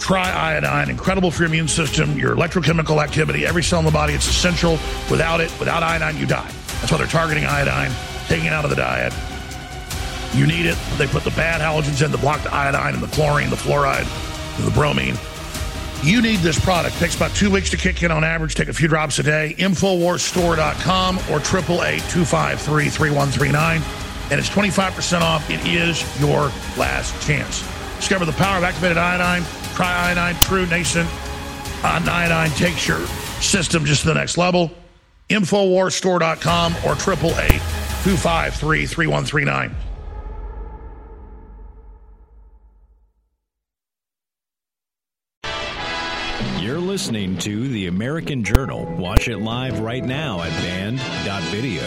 Try iodine, incredible for your immune system, your electrochemical activity, every cell in the body. It's essential. Without it, without iodine, you die. That's why they're targeting iodine, taking it out of the diet. You need it. They put the bad halogens in to block the iodine and the chlorine, the fluoride, the bromine. You need this product. It takes about two weeks to kick in on average. Take a few drops a day. info wars store dot com or eight eight eight, two five three, three one three nine. And it's twenty-five percent off. It is your last chance. Discover the power of activated iodine. Try iodine, true nascent. Iodine takes your system just to the next level. InfoWars Store dot com or eight eight eight, two five three, three one three nine. You're listening to The American Journal. Watch it live right now at band dot video.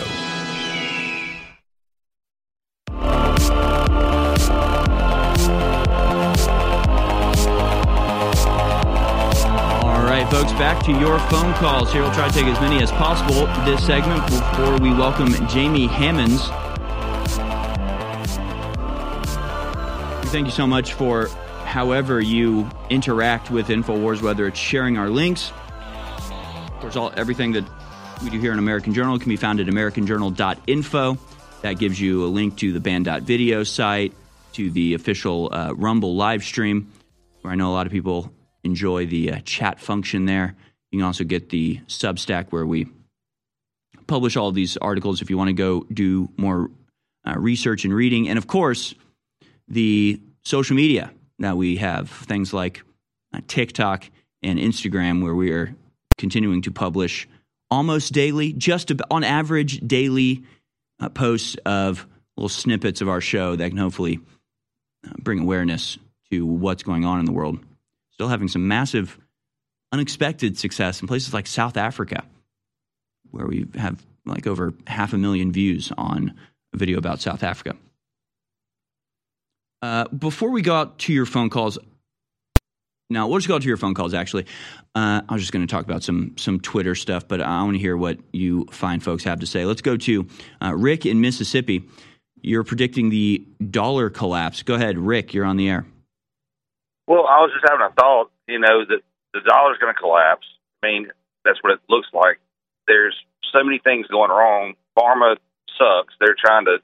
All right, folks, back to your phone calls. Here we'll try to take as many as possible this segment before we welcome Jamie Hammonds. Thank you so much for however you interact with InfoWars, whether it's sharing our links. Of course, all, everything that we do here in American Journal can be found at american journal dot info. That gives you a link to the band dot video site, to the official uh, Rumble live stream, where I know a lot of people enjoy the uh, chat function there. You can also get the Substack, where we publish all these articles if you want to go do more uh, research and reading. And, of course, the social media. Now we have things like uh, TikTok and Instagram, where we are continuing to publish almost daily, just about, on average daily uh, posts of little snippets of our show that can hopefully uh, bring awareness to what's going on in the world. Still having some massive, unexpected success in places like South Africa, where we have like over half a million views on a video about South Africa. Uh, before we go out to your phone calls, now we'll just go out to your phone calls, actually. Uh, I was just going to talk about some some Twitter stuff, but I want to hear what you fine folks have to say. Let's go to uh, Rick in Mississippi. You're predicting the dollar collapse. Go ahead, Rick, you're on the air. Well, I was just having a thought, you know, that the dollar's going to collapse. I mean, that's what it looks like. There's so many things going wrong. Pharma sucks. They're trying to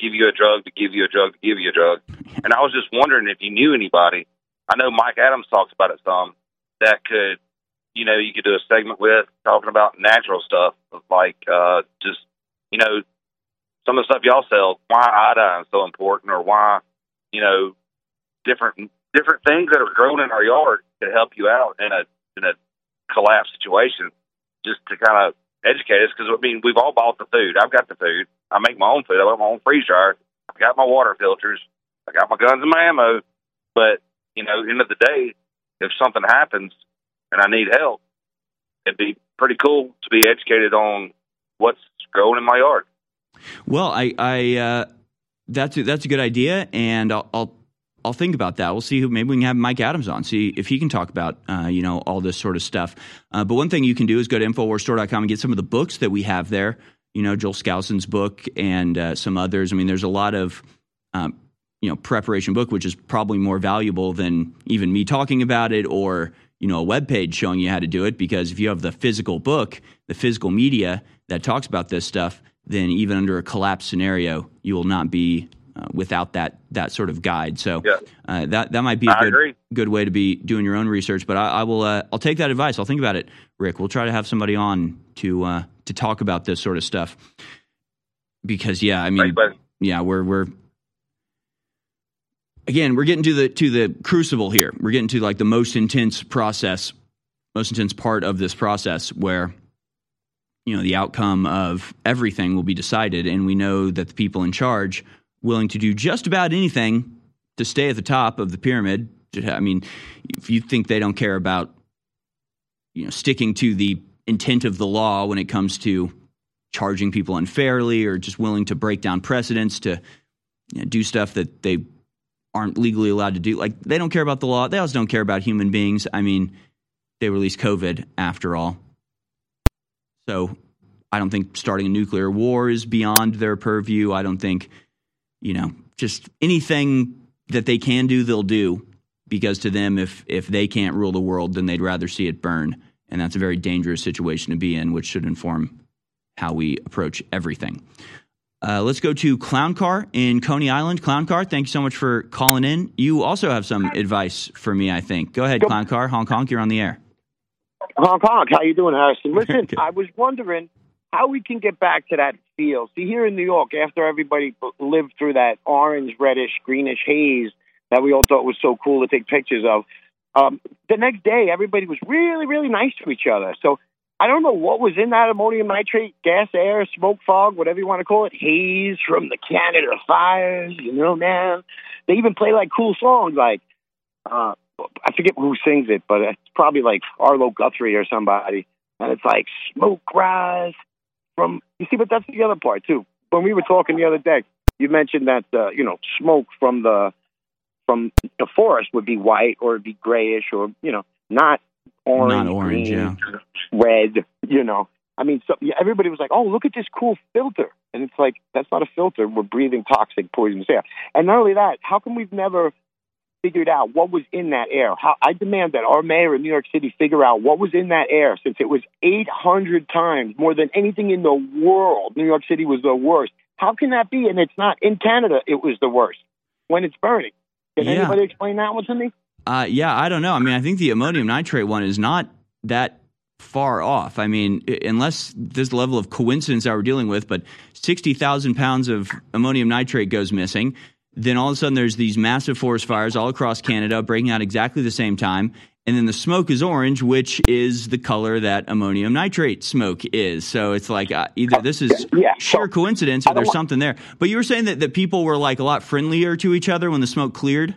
give you a drug to give you a drug to give you a drug. And I was just wondering if you knew anybody. I know Mike Adams talks about it some, that could, you know, you could do a segment with talking about natural stuff, like uh, just, you know, some of the stuff y'all sell, why iodine is so important, or why, you know, different different things that are grown in our yard could help you out in a in a collapse situation, just to kind of educate us, because, I mean, we've all bought the food. I've got the food. I make my own food. I have my own freeze dryer. I got my water filters. I got my guns and my ammo. But, you know, end of the day, if something happens and I need help, it'd be pretty cool to be educated on what's growing in my yard. Well, I, I uh, that's a, that's a good idea, and I'll, I'll I'll think about that. We'll see who. Maybe we can have Mike Adams on, see if he can talk about uh, you know, all this sort of stuff. Uh, but one thing you can do is go to InfoWars Store dot com and get some of the books that we have there. You know, Joel Skousen's book and uh, some others. I mean, there's a lot of, um, you know, preparation book, which is probably more valuable than even me talking about it or, you know, a webpage showing you how to do it. Because if you have the physical book, the physical media that talks about this stuff, then even under a collapse scenario, you will not be uh, without that that sort of guide. So yeah. uh, that that might be a good, good way to be doing your own research. But I, I will uh, I'll take that advice. I'll think about it, Rick. We'll try to have somebody on to uh, to talk about this sort of stuff, because yeah, I mean, right, yeah, we're, we're, again, we're getting to the, to the crucible here. We're getting to like the most intense process, most intense part of this process, where, you know, the outcome of everything will be decided. And we know that the people in charge willing to do just about anything to stay at the top of the pyramid. I mean, if you think they don't care about, you know, sticking to the intent of the law when it comes to charging people unfairly, or just willing to break down precedents to, you know, do stuff that they aren't legally allowed to do. Like, they don't care about the law. They also don't care about human beings. I mean, they released COVID after all. So I don't think starting a nuclear war is beyond their purview. I don't think, you know, just anything that they can do, they'll do, because to them, if if they can't rule the world, then they'd rather see it burn. And that's a very dangerous situation to be in, which should inform how we approach everything. Uh, let's go to Clown Car in Coney Island. Clown Car, thank you so much for calling in. You also have some advice for me, I think. Go ahead, Clown Car. Honk, honk, you're on the air. Honk, honk. How you doing, Harrison? Listen, I was wondering how we can get back to that feel. See, here in New York, after everybody lived through that orange, reddish, greenish haze that we all thought was so cool to take pictures of, Um, the next day, everybody was really, really nice to each other. So I don't know what was in that ammonium nitrate, gas, air, smoke, fog, whatever you want to call it, haze from the Canada fires, you know, man. They even play, like, cool songs, like, uh, I forget who sings it, but it's probably, like, Arlo Guthrie or somebody. And it's like, smoke rise from, you see, but that's the other part, too. When we were talking the other day, you mentioned that, uh, you know, smoke from the, from the forest would be white or it'd be grayish or, you know, not orange, not orange green, yeah. red, you know. I mean, so, everybody was like, oh, look at this cool filter. And it's like, that's not a filter. We're breathing toxic, poisonous air. And not only that, how come we've never figured out what was in that air? How, I demand that our mayor in New York City figure out what was in that air, since it was eight hundred times more than anything in the world. New York City was the worst. How can that be? And it's not. In Canada, it was the worst when it's burning. Can yeah. anybody explain that one to me? Uh, yeah, I don't know. I mean, I think the ammonium nitrate one is not that far off. I mean, unless this level of coincidence that we're dealing with, but sixty thousand pounds of ammonium nitrate goes missing. Then all of a sudden there's these massive forest fires all across Canada breaking out exactly the same time. And then the smoke is orange, which is the color that ammonium nitrate smoke is. So it's like uh, either this is yeah, sheer so coincidence or there's want- something there. But you were saying that the people were like a lot friendlier to each other when the smoke cleared?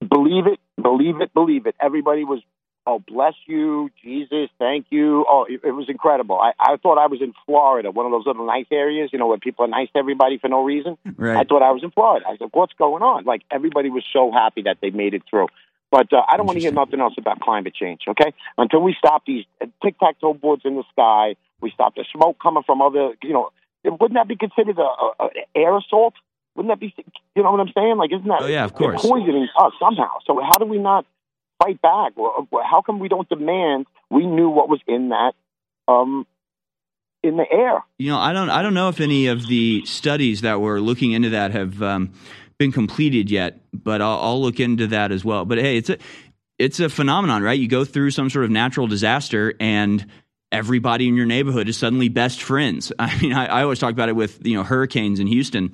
Believe it, believe it, believe it. Everybody was, oh, bless you, Jesus, thank you. Oh, it, it was incredible. I, I thought I was in Florida, one of those little nice areas, you know, where people are nice to everybody for no reason. Right. I thought I was in Florida. I said, what's going on? Like, everybody was so happy that they made it through. But uh, I don't want to hear nothing else about climate change, okay? Until we stop these tic-tac-toe boards in the sky, we stop the smoke coming from other, you know, wouldn't that be considered an air assault? Wouldn't that be, you know what I'm saying? Like, isn't that oh, yeah, of course. poisoning us somehow? So how do we not fight back? How come we don't demand we knew what was in that, um, in the air? You know, I don't, I don't know if any of the studies that were looking into that have um, been completed yet, but I'll, I'll look into that as well. But hey, it's a, it's a phenomenon, right? You go through some sort of natural disaster and everybody in your neighborhood is suddenly best friends. I mean, I, I always talk about it with, you know, hurricanes in Houston.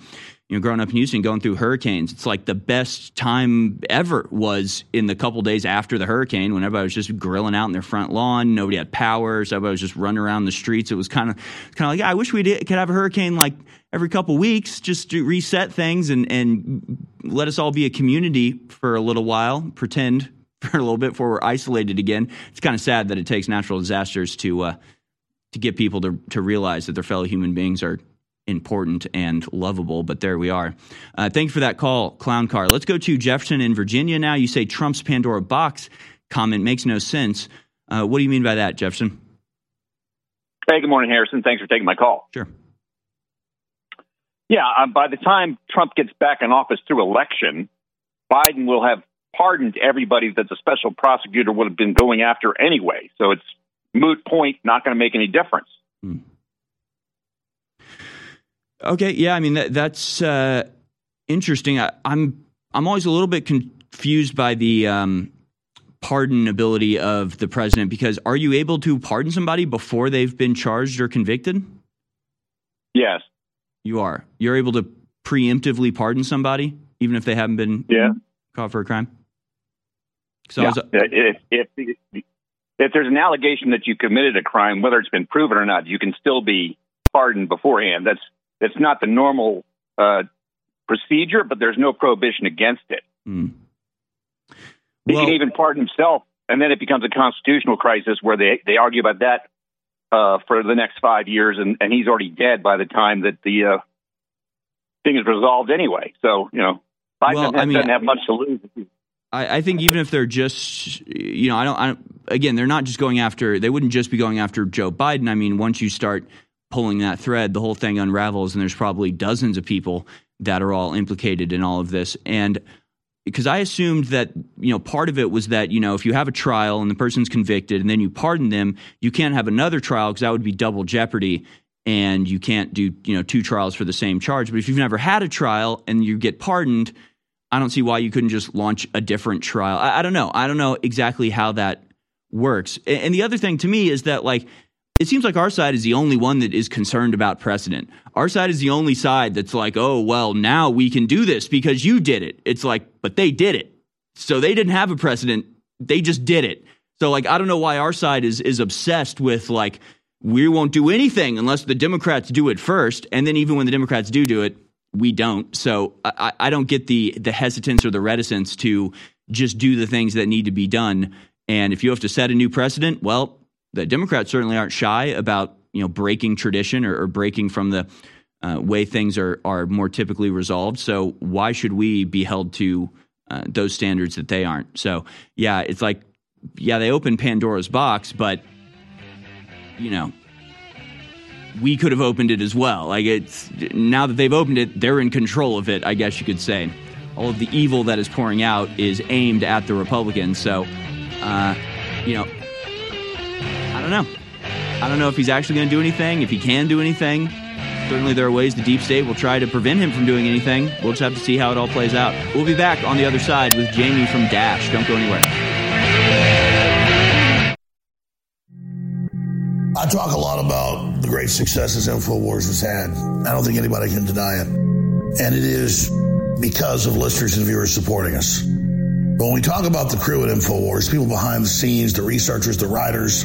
You know, growing up in Houston, going through hurricanes, it's like the best time ever was in the couple days after the hurricane when everybody was just grilling out in their front lawn. Nobody had power. So everybody was just running around the streets. It was kind of kind of like, I wish we did, could have a hurricane like every couple weeks just to reset things and, and let us all be a community for a little while, pretend for a little bit before we're isolated again. It's kind of sad that it takes natural disasters to uh, to get people to, to realize that their fellow human beings are important and lovable, but there we are. Uh, thank you for that call, Clown Car. Let's go to Jefferson in Virginia now. You say Trump's Pandora box comment makes no sense. Uh, what do you mean by that, Jefferson? Hey, good morning, Harrison. Thanks for taking my call. Sure. Yeah, um, by the time Trump gets back in office through election, Biden will have pardoned everybody that the special prosecutor would have been going after anyway. So it's moot point, not going to make any difference. Hmm. Okay, yeah, I mean that, that's uh, interesting. I, I'm I'm always a little bit confused by the um, pardonability of the president, because are you able to pardon somebody before they've been charged or convicted? Yes, you are. You're able to preemptively pardon somebody even if they haven't been yeah. caught for a crime. So yeah. I was, if, if if if there's an allegation that you committed a crime, whether it's been proven or not, you can still be pardoned beforehand. That's That's not the normal uh, procedure, but there's no prohibition against it. Mm. He well, can even pardon himself, and then it becomes a constitutional crisis where they, they argue about that uh, for the next five years, and, and he's already dead by the time that the uh, thing is resolved anyway. So, you know, Biden well, doesn't, I mean, doesn't have much to lose. I, I think even if they're just, you know, I don't, I don't, again, they're not just going after, they wouldn't just be going after Joe Biden. I mean, once you start pulling that thread, the whole thing unravels, and there's probably dozens of people that are all implicated in all of this. And because I assumed that, you know, part of it was that, you know, if you have a trial and the person's convicted and then you pardon them, you can't have another trial because that would be double jeopardy, and you can't do, you know, two trials for the same charge. But if you've never had a trial and you get pardoned, I don't see why you couldn't just launch a different trial. I, I don't know. I don't know exactly how that works. And, and the other thing to me is that, like, it seems like our side is the only one that is concerned about precedent. Our side is the only side that's like, oh, well, now we can do this because you did it. It's like, but they did it. So they didn't have a precedent. They just did it. So, like, I don't know why our side is is obsessed with, like, we won't do anything unless the Democrats do it first. And then even when the Democrats do do it, we don't. So I, I don't get the the hesitance or the reticence to just do the things that need to be done. And if you have to set a new precedent, well, the Democrats certainly aren't shy about, you know, breaking tradition or, or breaking from the uh, way things are, are more typically resolved. So why should we be held to uh, those standards that they aren't? So, yeah, it's like, yeah, they opened Pandora's box, but, you know, we could have opened it as well. Like, it's now that they've opened it, they're in control of it, I guess you could say. All of the evil that is pouring out is aimed at the Republicans. So, uh, you know, I don't know. I don't know if he's actually going to do anything, if he can do anything. Certainly there are ways the deep state will try to prevent him from doing anything. We'll just have to see how it all plays out. We'll be back on the other side with Jamie from Dash. Don't go anywhere. I talk a lot about the great successes InfoWars has had. I don't think anybody can deny it. And it is because of listeners and viewers supporting us. But when we talk about the crew at InfoWars, people behind the scenes, the researchers, the writers,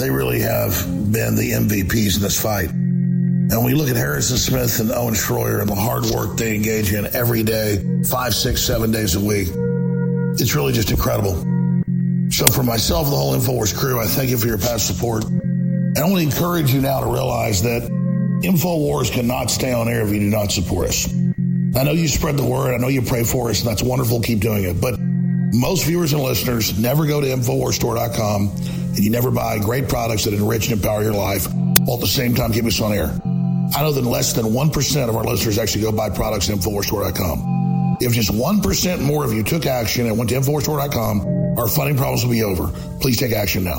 they really have been the M V Ps in this fight. And when we look at Harrison Smith and Owen Schroyer and the hard work they engage in every day, five, six, seven days a week, it's really just incredible. So for myself and the whole InfoWars crew, I thank you for your past support. And I want to encourage you now to realize that InfoWars cannot stay on air if you do not support us. I know you spread the word. I know you pray for us, and that's wonderful. Keep doing it. But most viewers and listeners never go to InfoWars Store dot com, and you never buy great products that enrich and empower your life, while at the same time keep us on air. I know that less than one percent of our listeners actually go buy products at InfoWars Store dot com. If just one percent more of you took action and went to InfoWars Store dot com, our funding problems will be over. Please take action now.